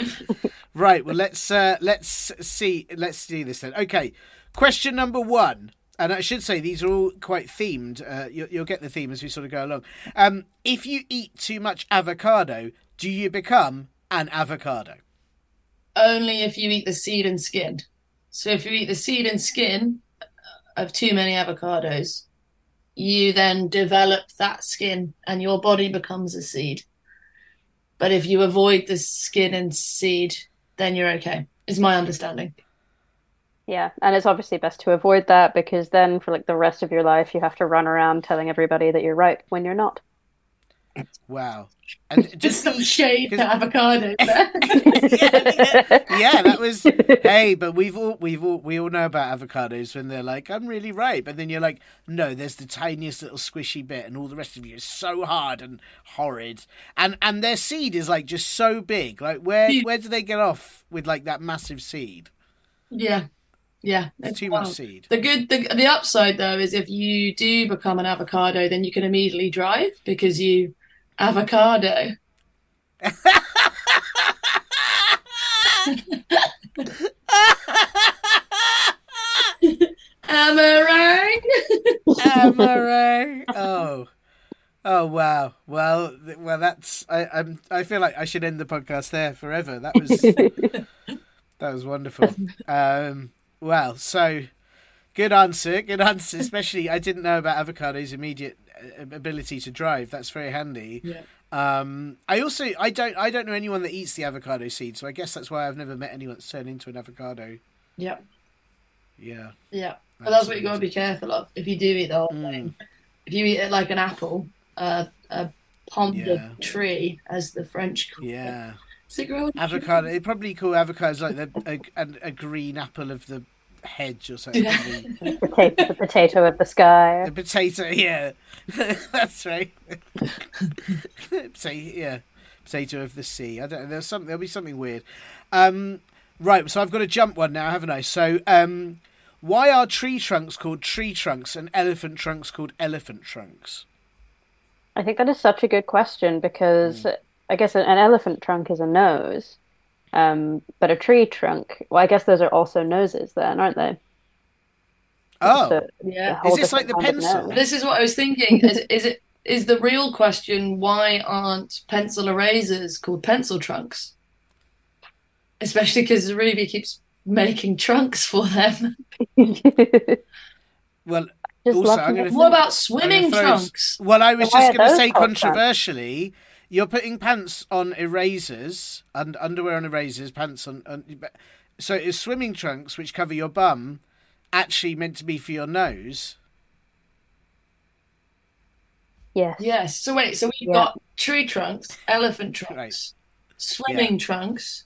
Right. Well, let's uh, let's see. Let's do this then. Okay. Question number one, and I should say these are all quite themed. Uh, you, you'll get the theme as we sort of go along. Um, if you eat too much avocado, do you become an avocado? Only if you eat the seed and skin. So if you eat the seed and skin of too many avocados, you then develop that skin and your body becomes a seed. But if you avoid the skin and seed, then you're okay, is my understanding. Yeah, and it's obviously best to avoid that, because then for like the rest of your life, you have to run around telling everybody that you're right when you're not. Wow. And just some shade to avocado. yeah, yeah, yeah, that was hey, but we've all we've all we all know about avocados when they're like, I'm really ripe, and then you're like, no, there's the tiniest little squishy bit and all the rest of you is so hard and horrid. And and their seed is like just so big. Like where where do they get off with like that massive seed? Yeah. Yeah, it's too wild. Much seed. The good, the, the upside though is if you do become an avocado, then you can immediately drive because you avocado. Am I right? Am I right? Oh. Oh wow! Well, well, that's I. I'm. I feel like I should end the podcast there forever. That was that was wonderful. Um. Well, so good answer, good answer. Especially, I didn't know about avocado's immediate ability to drive. That's very handy. Yeah. Um, I also, I don't, I don't know anyone that eats the avocado seed, so I guess that's why I've never met anyone that's turned into an avocado. Yeah. Yeah. Yeah. Well, that's what you got to be careful of. If you do eat the whole mm. thing, if you eat it like an apple, uh, a pomme de yeah. tree, as the French call yeah. it. Avocado. They probably call avocados like the, a, a, a green apple of the hedge or something. Yeah. potato, the potato of the sky. The potato, yeah, that's right. Potato, yeah, potato of the sea. I don't know. There's something. There'll be something weird. Um, right. So I've got to jump one now, haven't I? So um, why are tree trunks called tree trunks and elephant trunks called elephant trunks? I think that is such a good question because. Mm. I guess an elephant trunk is a nose, um, but a tree trunk, well, I guess those are also noses then, aren't they? Oh, a, yeah. Is this like the pencil? This is what I was thinking. is, is it is the real question, why aren't pencil erasers called pencil trunks? Especially because Ruby keeps making trunks for them. well, also, I'm gonna th- what about swimming trunks? Well, I was just going to say controversially... Trunks? You're putting pants on erasers and underwear on erasers, pants on. on so is swimming trunks, which cover your bum, actually meant to be for your nose? Yes. Yes. So wait. So we've yeah. got tree trunks, elephant trunks, right. swimming yeah. trunks,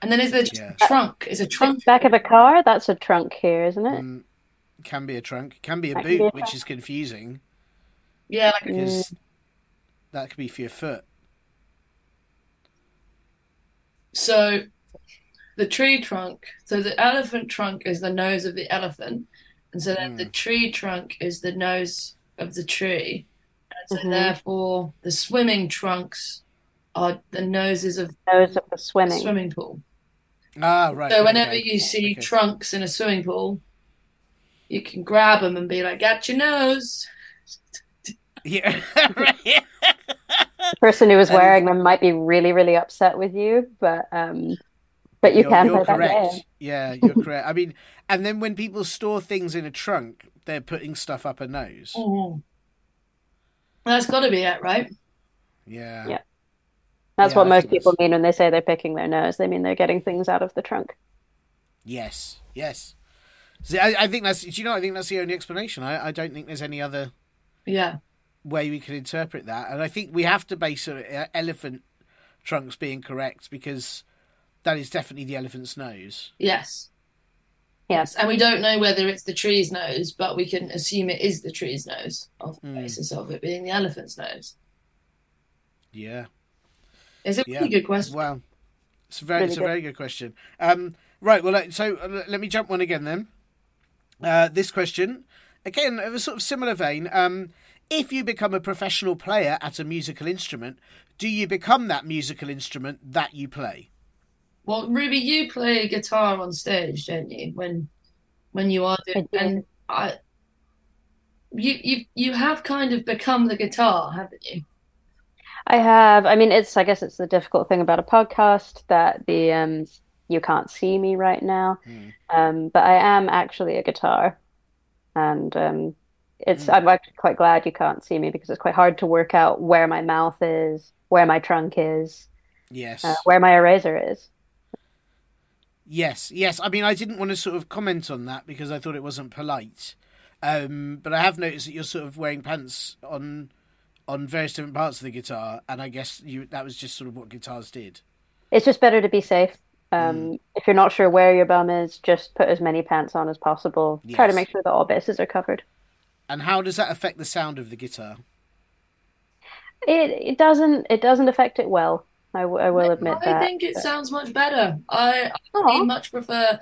and then is there just yeah. a trunk? Is a trunk back of a car? That's a trunk here, isn't it? Mm, can be a trunk. Can be a that boot, be a which is confusing. Yeah, like because mm. that could be for your foot. So the tree trunk, so the elephant trunk is the nose of the elephant. And so then mm. the tree trunk is the nose of the tree. And so mm-hmm. therefore the swimming trunks are the noses of, nose of the swimming. swimming pool. Ah, right. So whenever okay. you see okay. trunks in a swimming pool, you can grab them and be like, got your nose. Yeah, right. The person who was wearing them might be really, really upset with you, but um, but you you're, can. You're correct. That yeah, you're correct. I mean, and then when people store things in a trunk, they're putting stuff up a nose. Mm-hmm. That's got to be it, right? Yeah. Yeah. That's yeah, what I most people that's... mean when they say they're picking their nose. They mean they're getting things out of the trunk. Yes. Yes. See, I, I think that's. Do you know? I think that's the only explanation. I, I don't think there's any other. Yeah. way we could interpret that, and I think we have to base it elephant trunks being correct because that is definitely the elephant's nose. Yes, yes, and we don't know whether it's the tree's nose, but we can assume it is the tree's nose on the mm. basis of it being the elephant's nose. Yeah, it's a yeah. really good question. Wow, it's very, really it's good. a very good question. Um, right, well, so uh, let me jump one again then. Uh, this question. Again, of a sort of similar vein, um, if you become a professional player at a musical instrument, do you become that musical instrument that you play? Well, Ruby, you play guitar on stage, don't you? When when you are doing, and I, you you you have kind of become the guitar, haven't you? I have. I mean, it's I guess it's the difficult thing about a podcast that the um, you can't see me right now, mm. um, but I am actually a guitar. And um, it's mm. I'm actually quite glad you can't see me because it's quite hard to work out where my mouth is, where my trunk is, yes, uh, where my eraser is. Yes, yes. I mean, I didn't want to sort of comment on that because I thought it wasn't polite. Um, but I have noticed that you're sort of wearing pants on on various different parts of the guitar, and I guess you that was just sort of what guitars did. It's just better to be safe. Um, mm. If you're not sure where your bum is, just put as many pants on as possible. Yes. Try to make sure that all bases are covered. And how does that affect the sound of the guitar? It it doesn't it doesn't affect it well. I, w- I will admit I that. I think it but... sounds much better. I, I much prefer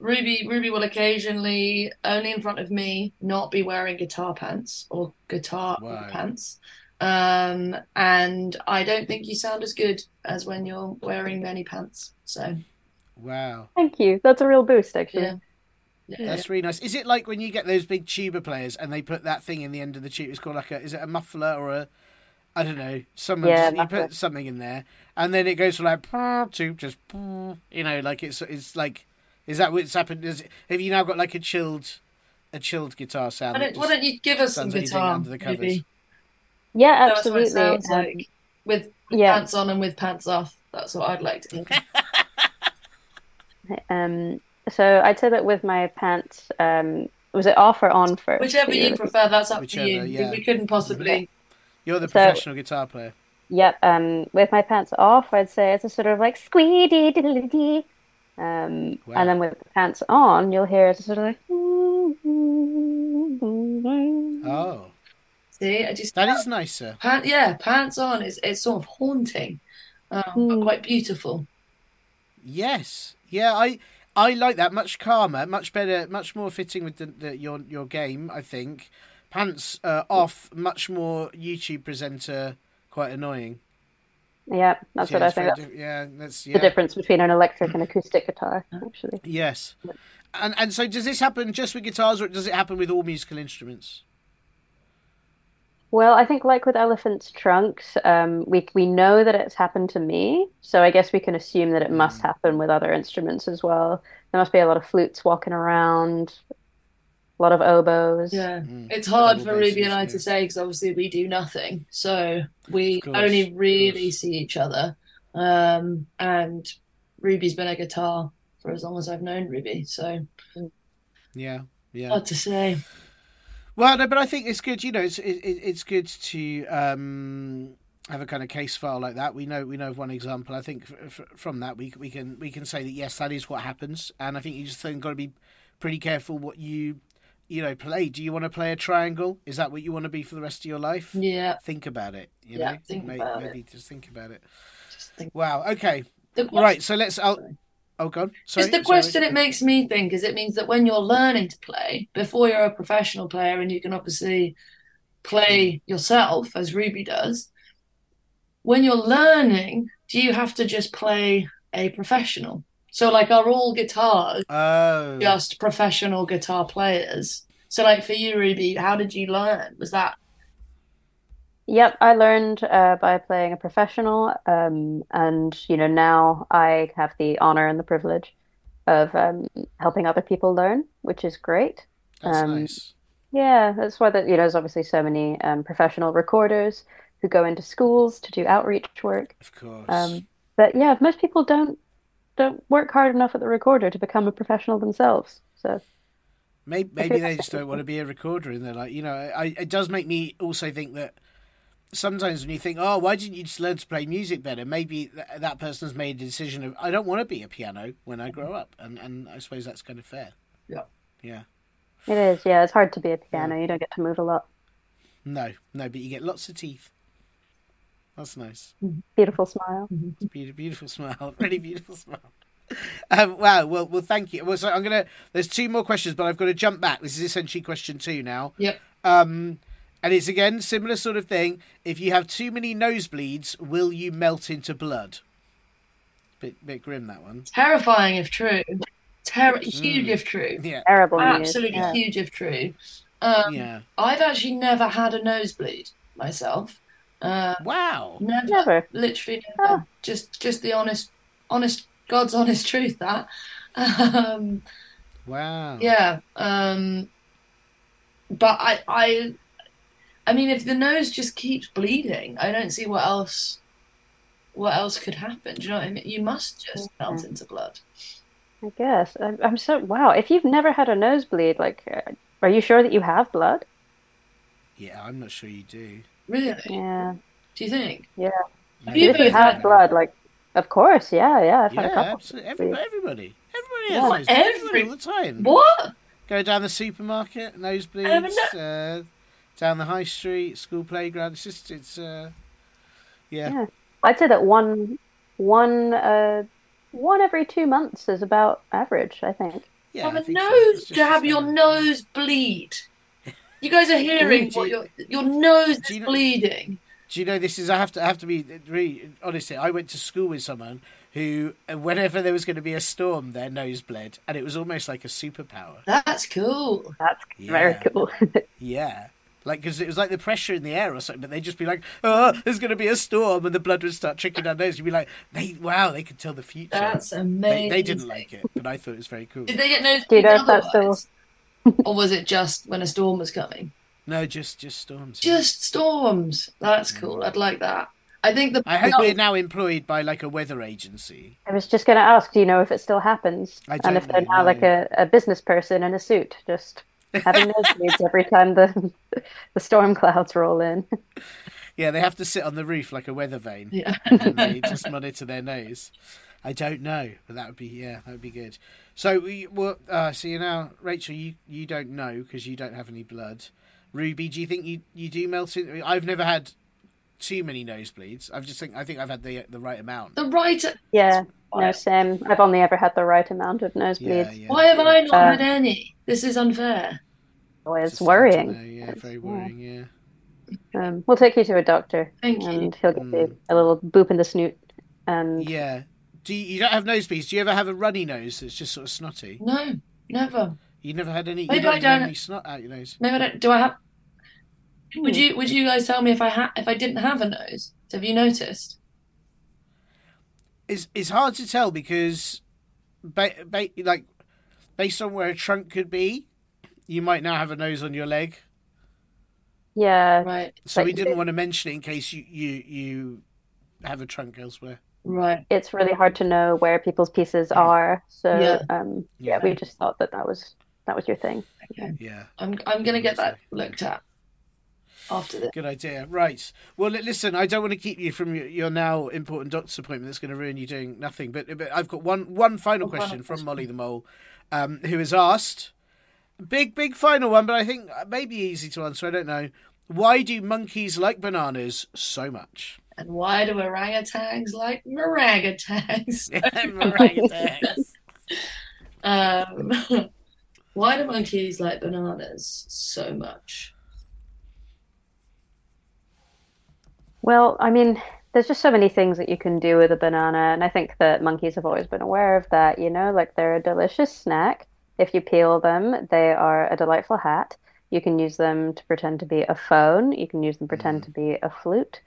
Ruby. Ruby will occasionally, only in front of me, not be wearing guitar pants or guitar wow. pants. Um, and I don't think you sound as good as when you're wearing many pants. So, wow! Thank you. That's a real boost, actually. Yeah. Yeah. That's really nice. Is it like when you get those big tuba players and they put that thing in the end of the tube? It's called like a is it a muffler or a I don't know. Someone yeah, just, you put something in there and then it goes from like to just you know like it's it's like is that what's happened? Is it, have you now got like a chilled a chilled guitar sound? Why don't, why don't you give us some guitar? Under the covers? Maybe. Yeah, absolutely. That's what it sounds um, like. With yeah. pants on and with pants off. That's what I'd like to think. um, so I'd say that with my pants, um, was it off or on first? Whichever you looking? prefer, that's up Whichever, to you. Yeah. We couldn't possibly. Okay. You're the professional so, guitar player. Yep. Um, with my pants off, I'd say it's a sort of like squeedy diddly dee. Um, wow. And then with the pants on, you'll hear it's a sort of like. Oh. See, I just that is nicer. Pant, yeah, pants on is it's sort of haunting, um, mm. but quite beautiful. Yes, yeah, I I like that. Much calmer, much better, much more fitting with the, the, your your game. I think pants uh, off, much more YouTube presenter, quite annoying. Yeah, that's so, what yeah, I think. That's yeah, that's yeah. the difference between an electric and acoustic guitar, actually. Yes, and and so does this happen just with guitars, or does it happen with all musical instruments? Well, I think like with elephants' trunks, um, we we know that it's happened to me, so I guess we can assume that it must happen with other instruments as well. There must be a lot of flutes walking around, a lot of oboes. Yeah, mm. It's hard for Ruby and I to say because obviously we do nothing, so we only really see each other. Um, and Ruby's been a guitar for as long as I've known Ruby, so yeah, yeah, hard to say. Well, no, but I think it's good. You know, it's it, it's good to um, have a kind of case file like that. We know we know of one example. I think f- f- from that we we can we can say that yes, that is what happens. And I think you just think got to be pretty careful what you you know play. Do you want to play a triangle? Is that what you want to be for the rest of your life? Yeah. Think about it. You yeah. Know? Think maybe, about maybe it. Just think about it. Just think. Wow. Okay. Right. So let's. I'll, Oh, God. Sorry, it's the question sorry. It makes me think, is it means that when you're learning to play, before you're a professional player and you can obviously play yourself, as Ruby does, when you're learning, do you have to just play a professional? So, like, are all guitars oh. just professional guitar players? So, like, for you, Ruby, how did you learn? Was that... Yep, I learned uh, by playing a professional, um, and you know now I have the honor and the privilege of um, helping other people learn, which is great. That's um, nice. Yeah, that's why that you know there's obviously so many um, professional recorders who go into schools to do outreach work. Of course. Um, but yeah, most people don't don't work hard enough at the recorder to become a professional themselves. So. Maybe maybe they just don't want to be a recorder, and they're like, you know, I, it does make me also think that. Sometimes when you think, oh, why didn't you just learn to play music better? Maybe th- that person's made a decision of, I don't want to be a piano when I grow up. And and I suppose that's kind of fair. Yeah. Yeah. It is, yeah. It's hard to be a piano. Yeah. You don't get to move a lot. No, no, but you get lots of teeth. That's nice. Beautiful smile. It's a beautiful, beautiful smile. Really beautiful smile. Um, wow. Well, well, thank you. Well, so I'm gonna. There's two more questions, but I've got to jump back. This is essentially question two now. Yep. Um, and it's again similar sort of thing. If you have too many nosebleeds, will you melt into blood? Bit, bit grim, that one. Terrifying if true. Ter- huge mm. if true. Yeah. Terrible. Absolutely yeah. huge if true. Um, yeah. I've actually never had a nosebleed myself. Uh, wow. Never. never. Literally never. Oh. Just, just the honest, honest. God's honest truth, that. Um, wow. Yeah. Um, but I, I, I mean, if the nose just keeps bleeding, I don't see what else, what else could happen. Do you know what I mean? You must just yeah. melt into blood. I guess. I'm, I'm so wow. If you've never had a nosebleed, like, are you sure that you have blood? Yeah, I'm not sure you do. Really? Yeah. Do you think? Yeah. Have you if you have blood, like. Of course, yeah, yeah. I've yeah, had a couple. Absolutely. Everybody, everybody, everybody has yeah. nosebleeds. Every... Everybody all the time. What? Go down the supermarket, nosebleeds. Uh, down the high street, school playground. It's just, it's, uh, yeah. yeah. I'd say that one, one, uh, one every two months is about average, I think. Yeah, have I a think nose so. To have your nose bleed. You guys are hearing what your your nose is bleeding. Know... Do you know this is? I have to I have to be really honest here. I went to school with someone who, whenever there was going to be a storm, their nose bled, and it was almost like a superpower. That's cool. That's yeah. very cool. yeah, like because it was like the pressure in the air or something. But they'd just be like, "Oh, there's going to be a storm," and the blood would start trickling down nose. You'd be like, "They wow, they could tell the future." That's amazing. They, they didn't like it, but I thought it was very cool. Did they get nose? Do you know if that's still... or was it just when a storm was coming? No, just just storms. Just storms. That's cool. I'd like that. I think the. I hope we're now employed by like a weather agency. I was just going to ask, do you know if it still happens? I don't and if they're know. Now like a, a business person in a suit, just having nosebleeds every time the the storm clouds roll in. Yeah, they have to sit on the roof like a weather vane. Yeah. And they just monitor their nose. I don't know, but that would be yeah, that would be good. So we well, uh, so you now, Rachel, you you don't know because you don't have any blood. Ruby, do you think you, you do melt in? I've never had too many nosebleeds. I've just think I think I've had the the right amount. The right, yeah, no, same. I've only ever had the right amount of nosebleeds. Yeah, yeah. Why have I not uh, had any? This is unfair. Oh, it's just worrying. Know, yeah, it's, very worrying. Yeah. yeah. Um, we'll take you to a doctor. Thank you. And he'll give mm. you a little boop in the snoot. And yeah, do you, you don't have nosebleeds? Do you ever have a runny nose that's just sort of snotty? No, never. You never had any. Maybe you don't I don't. Any snot out your nose. Maybe I don't. Do I have? Would you would you guys tell me if I ha- if I didn't have a nose? Have you noticed? It's it's hard to tell because, ba- ba- like, based on where a trunk could be, you might now have a nose on your leg. Yeah. Right. So like, we didn't want to mention it in case you, you you have a trunk elsewhere. Right. It's really hard to know where people's pieces are. So yeah, um, yeah, yeah. we just thought that that was that was your thing. Okay. Yeah. I'm I'm gonna get that looked at. After that. Good idea. Right. Well, listen, I don't want to keep you from your, your now important doctor's appointment that's going to ruin you doing nothing. But, but I've got one, one final oh, question from question. Molly the Mole, um, who has asked, big, big final one, but I think maybe easy to answer. I don't know. Why do monkeys like bananas so much? And why do orangutans like meringatans? Meringatans. um, why do monkeys like bananas so much? Well, I mean, there's just so many things that you can do with a banana, and I think that monkeys have always been aware of that, you know, like they're a delicious snack. If you peel them, they are a delightful hat. You can use them to pretend to be a phone. You can use them to pretend to be a flute.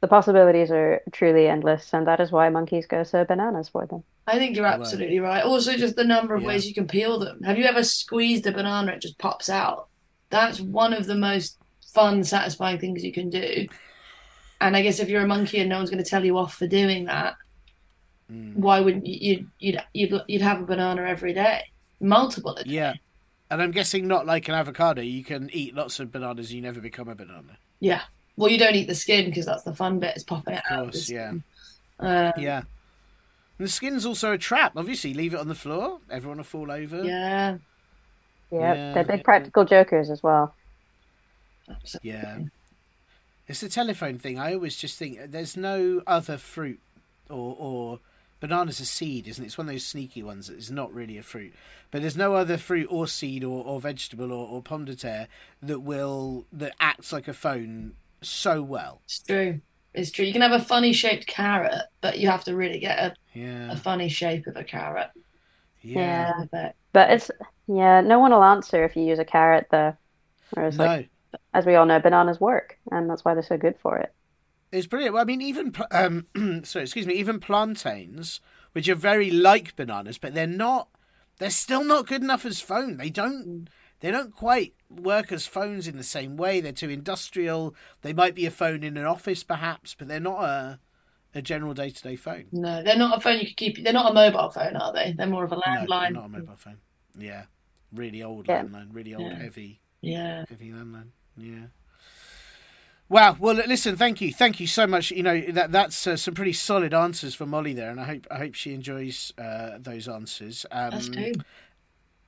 The possibilities are truly endless, and that is why monkeys go so bananas for them. I think you're absolutely right. Also, just the number of yeah. ways you can peel them. Have you ever squeezed a banana? It just pops out. That's one of the most fun, satisfying things you can do. And I guess if you're a monkey and no one's going to tell you off for doing that, mm. why wouldn't you? You'd, you'd you'd have a banana every day, multiple a day. Yeah, and I'm guessing not like an avocado. You can eat lots of bananas and you never become a banana. Yeah. Well, you don't eat the skin because that's the fun bit. It's popping it out. Of course, yeah. Um, yeah. And the skin's also a trap. Obviously, leave it on the floor. Everyone will fall over. Yeah. Yeah, yeah. They're big practical jokers as well. Absolutely. Yeah. It's the telephone thing. I always just think there's no other fruit or, or Banana's a seed, isn't it? It's one of those sneaky ones that is not really a fruit. But there's no other fruit or seed or, or vegetable or, or pomme de terre that will that acts like a phone so well. It's true. It's true. You can have a funny shaped carrot, but you have to really get a yeah. a funny shape of a carrot. Yeah, yeah but... but it's yeah. No one will answer if you use a carrot though. Whereas, no. Like, as we all know, bananas work, and that's why they're so good for it. It's brilliant. Well, I mean, even um, sorry, excuse me, even plantains, which are very like bananas, but they're not. They're still not good enough as phone. They don't. They don't quite work as phones in the same way. They're too industrial. They might be a phone in an office, perhaps, but they're not a a general day to day phone. No, they're not a phone you could keep. They're not a mobile phone, are they? They're more of a landline. No, not a mobile phone. Yeah, really old yeah. landline. Really old, yeah. heavy. Yeah, heavy landline. Yeah. Wow. Well, listen. Thank you. Thank you so much. You know that that's uh, some pretty solid answers for Molly there, and I hope I hope she enjoys uh, those answers. Um, that's true.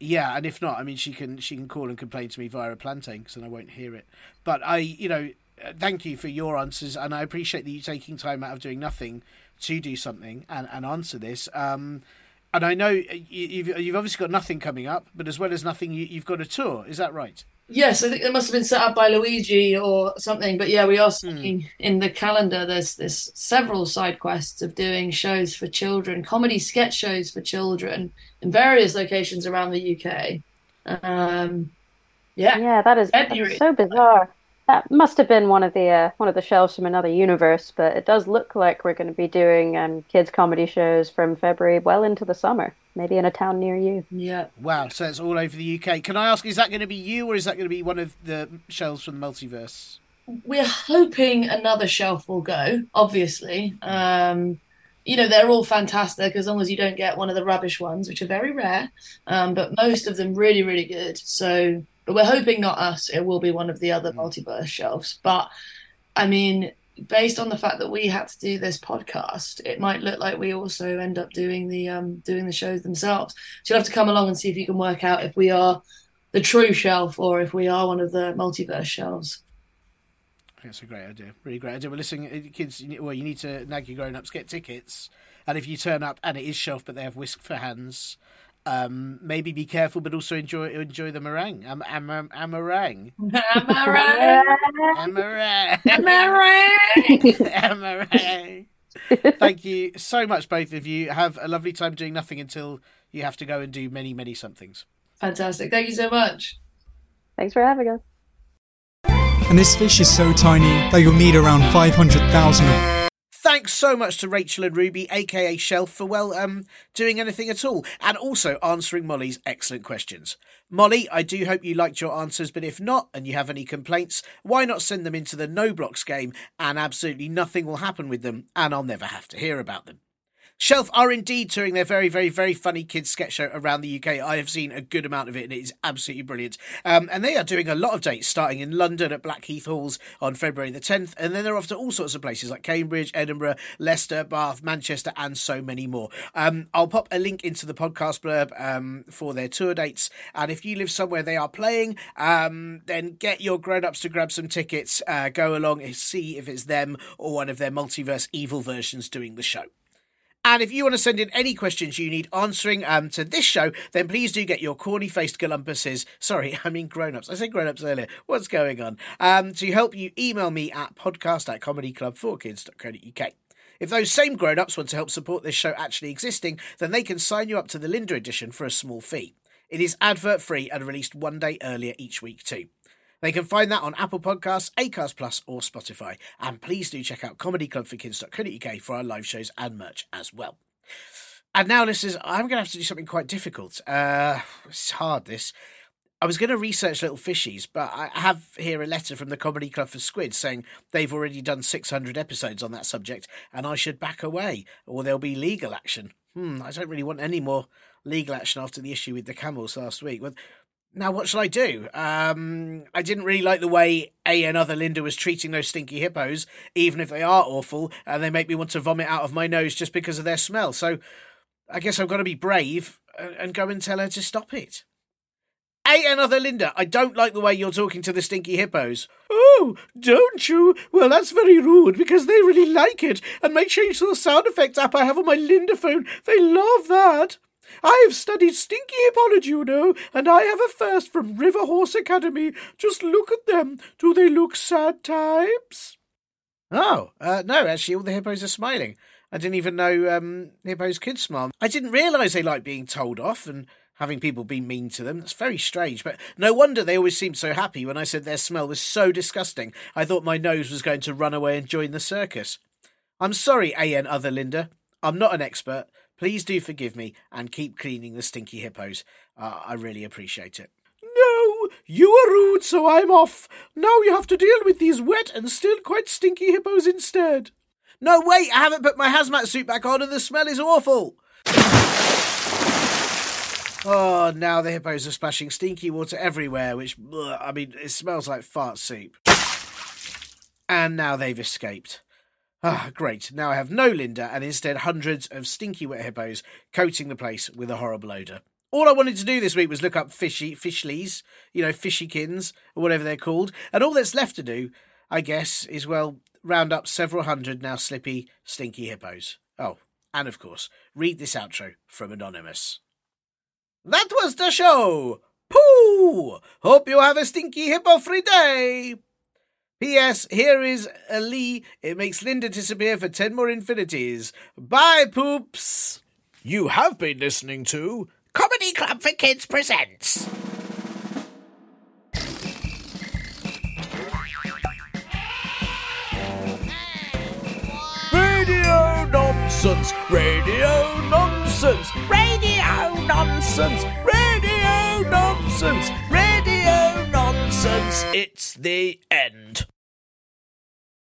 Yeah, and if not, I mean, she can she can call and complain to me via a plantain because then I won't hear it. But I, you know, thank you for your answers, and I appreciate that you taking time out of doing nothing to do something and, and answer this. Um, and I know you've you've obviously got nothing coming up, but as well as nothing, you, you've got a tour. Is that right? Yes, I think it must have been set up by Luigi or something. But yeah, we are seeing mm. in the calendar. There's there's several side quests of doing shows for children, comedy sketch shows for children in various locations around the U K. Um, yeah, yeah, that is that's so bizarre. That must have been one of the uh, one of the shelves from another universe. But it does look like we're going to be doing um, kids comedy shows from February well into the summer. Maybe in a town near you. Yeah. Wow. So it's all over the U K. Can I ask, is that going to be you or is that going to be one of the shelves from the multiverse? We're hoping another shelf will go, obviously. Um, you know, they're all fantastic as long as you don't get one of the rubbish ones, which are very rare. Um, but most of them really, really good. So, but we're hoping not us. It will be one of the other mm. multiverse shelves. But, I mean, based on the fact that we had to do this podcast, it might look like we also end up doing the um, doing the shows themselves. So you'll have to come along and see if you can work out if we are the true shelf or if we are one of the multiverse shelves. That's a great idea. Really great idea. Well, listen, kids, well, you need to nag your grown-ups, get tickets. And if you turn up and it is shelf but they have whisk for hands, um, maybe be careful but also enjoy enjoy the meringue. Am am am meringue. Amaray. Amaray. Amaray. Thank you so much, both of you. Have a lovely time doing nothing until you have to go and do many, many somethings. Fantastic. Thank you so much. Thanks for having us. And this fish is so tiny that you'll need around five hundred thousand of them. Thanks so much to Rachel and Ruby, aka Shelf, for, well, um, doing anything at all, and also answering Molly's excellent questions. Molly, I do hope you liked your answers, but if not, and you have any complaints, why not send them into the No Blocks game, and absolutely nothing will happen with them, and I'll never have to hear about them. Shelf are indeed touring their very, very, very funny kids sketch show around the U K. I have seen a good amount of it and it is absolutely brilliant. Um, and they are doing a lot of dates, starting in London at Blackheath Halls on February the tenth. And then they're off to all sorts of places like Cambridge, Edinburgh, Leicester, Bath, Manchester, and so many more. Um, I'll pop a link into the podcast blurb um, for their tour dates. And if you live somewhere they are playing, um, then get your grown-ups to grab some tickets, uh, go along and see if it's them or one of their multiverse evil versions doing the show. And if you want to send in any questions you need answering um, to this show, then please do get your corny-faced Golumbuses. Sorry, I mean grown-ups. I said grown-ups earlier. What's going on? Um, to help you, email me at podcast at comedyclub for kids dot co dot uk. If those same grown-ups want to help support this show actually existing, then they can sign you up to the Linda Edition for a small fee. It is advert-free and released one day earlier each week too. They can find that on Apple Podcasts, Acast plus, or Spotify. And please do check out comedy club for kids dot co dot uk for our live shows and merch as well. And now, listeners, I'm going to have to do something quite difficult. Uh, it's hard, this. I was going to research Little Fishies, but I have here a letter from the Comedy Club for Squid saying they've already done six hundred episodes on that subject and I should back away or there'll be legal action. Hmm, I don't really want any more legal action after the issue with the camels last week. Well, now, what shall I do? Um, I didn't really like the way A and other Linda was treating those stinky hippos, even if they are awful, and they make me want to vomit out of my nose just because of their smell. So I guess I've got to be brave and go and tell her to stop it. Hey, another Linda, I don't like the way you're talking to the stinky hippos. Oh, don't you? Well, that's very rude, because they really like it. And my Change to the Sound Effects app I have on my Linda phone, they love that. I have studied stinky hippology, you know, and I have a first from River Horse Academy. Just look at them. Do they look sad types? Oh, uh, no, actually, all the hippos are smiling. I didn't even know um, hippos could smile. I didn't realise they like being told off and having people be mean to them. That's very strange, but no wonder they always seemed so happy when I said their smell was so disgusting. I thought my nose was going to run away and join the circus. I'm sorry, A N Other Linda. I'm not an expert. Please do forgive me and keep cleaning the stinky hippos. Uh, I really appreciate it. No, you were rude, so I'm off. Now you have to deal with these wet and still quite stinky hippos instead. No, wait, I haven't put my hazmat suit back on and the smell is awful. Oh, now the hippos are splashing stinky water everywhere, which, ugh, I mean, it smells like fart soup. And now they've escaped. Ah, great. Now I have no Linda and instead hundreds of stinky wet hippos coating the place with a horrible odour. All I wanted to do this week was look up fishy, fishlies, you know, fishykins, or whatever they're called. And all that's left to do, I guess, is, well, round up several hundred now slippy, stinky hippos. Oh, and of course, read this outro from Anonymous. That was the show! Pooh! Hope you have a stinky hippo-free day! P S. Here is a Lee. It makes Linda disappear for ten more infinities. Bye, poops! You have been listening to Comedy Club for Kids presents... Nonsense, radio nonsense, radio nonsense, radio nonsense, radio nonsense. It's the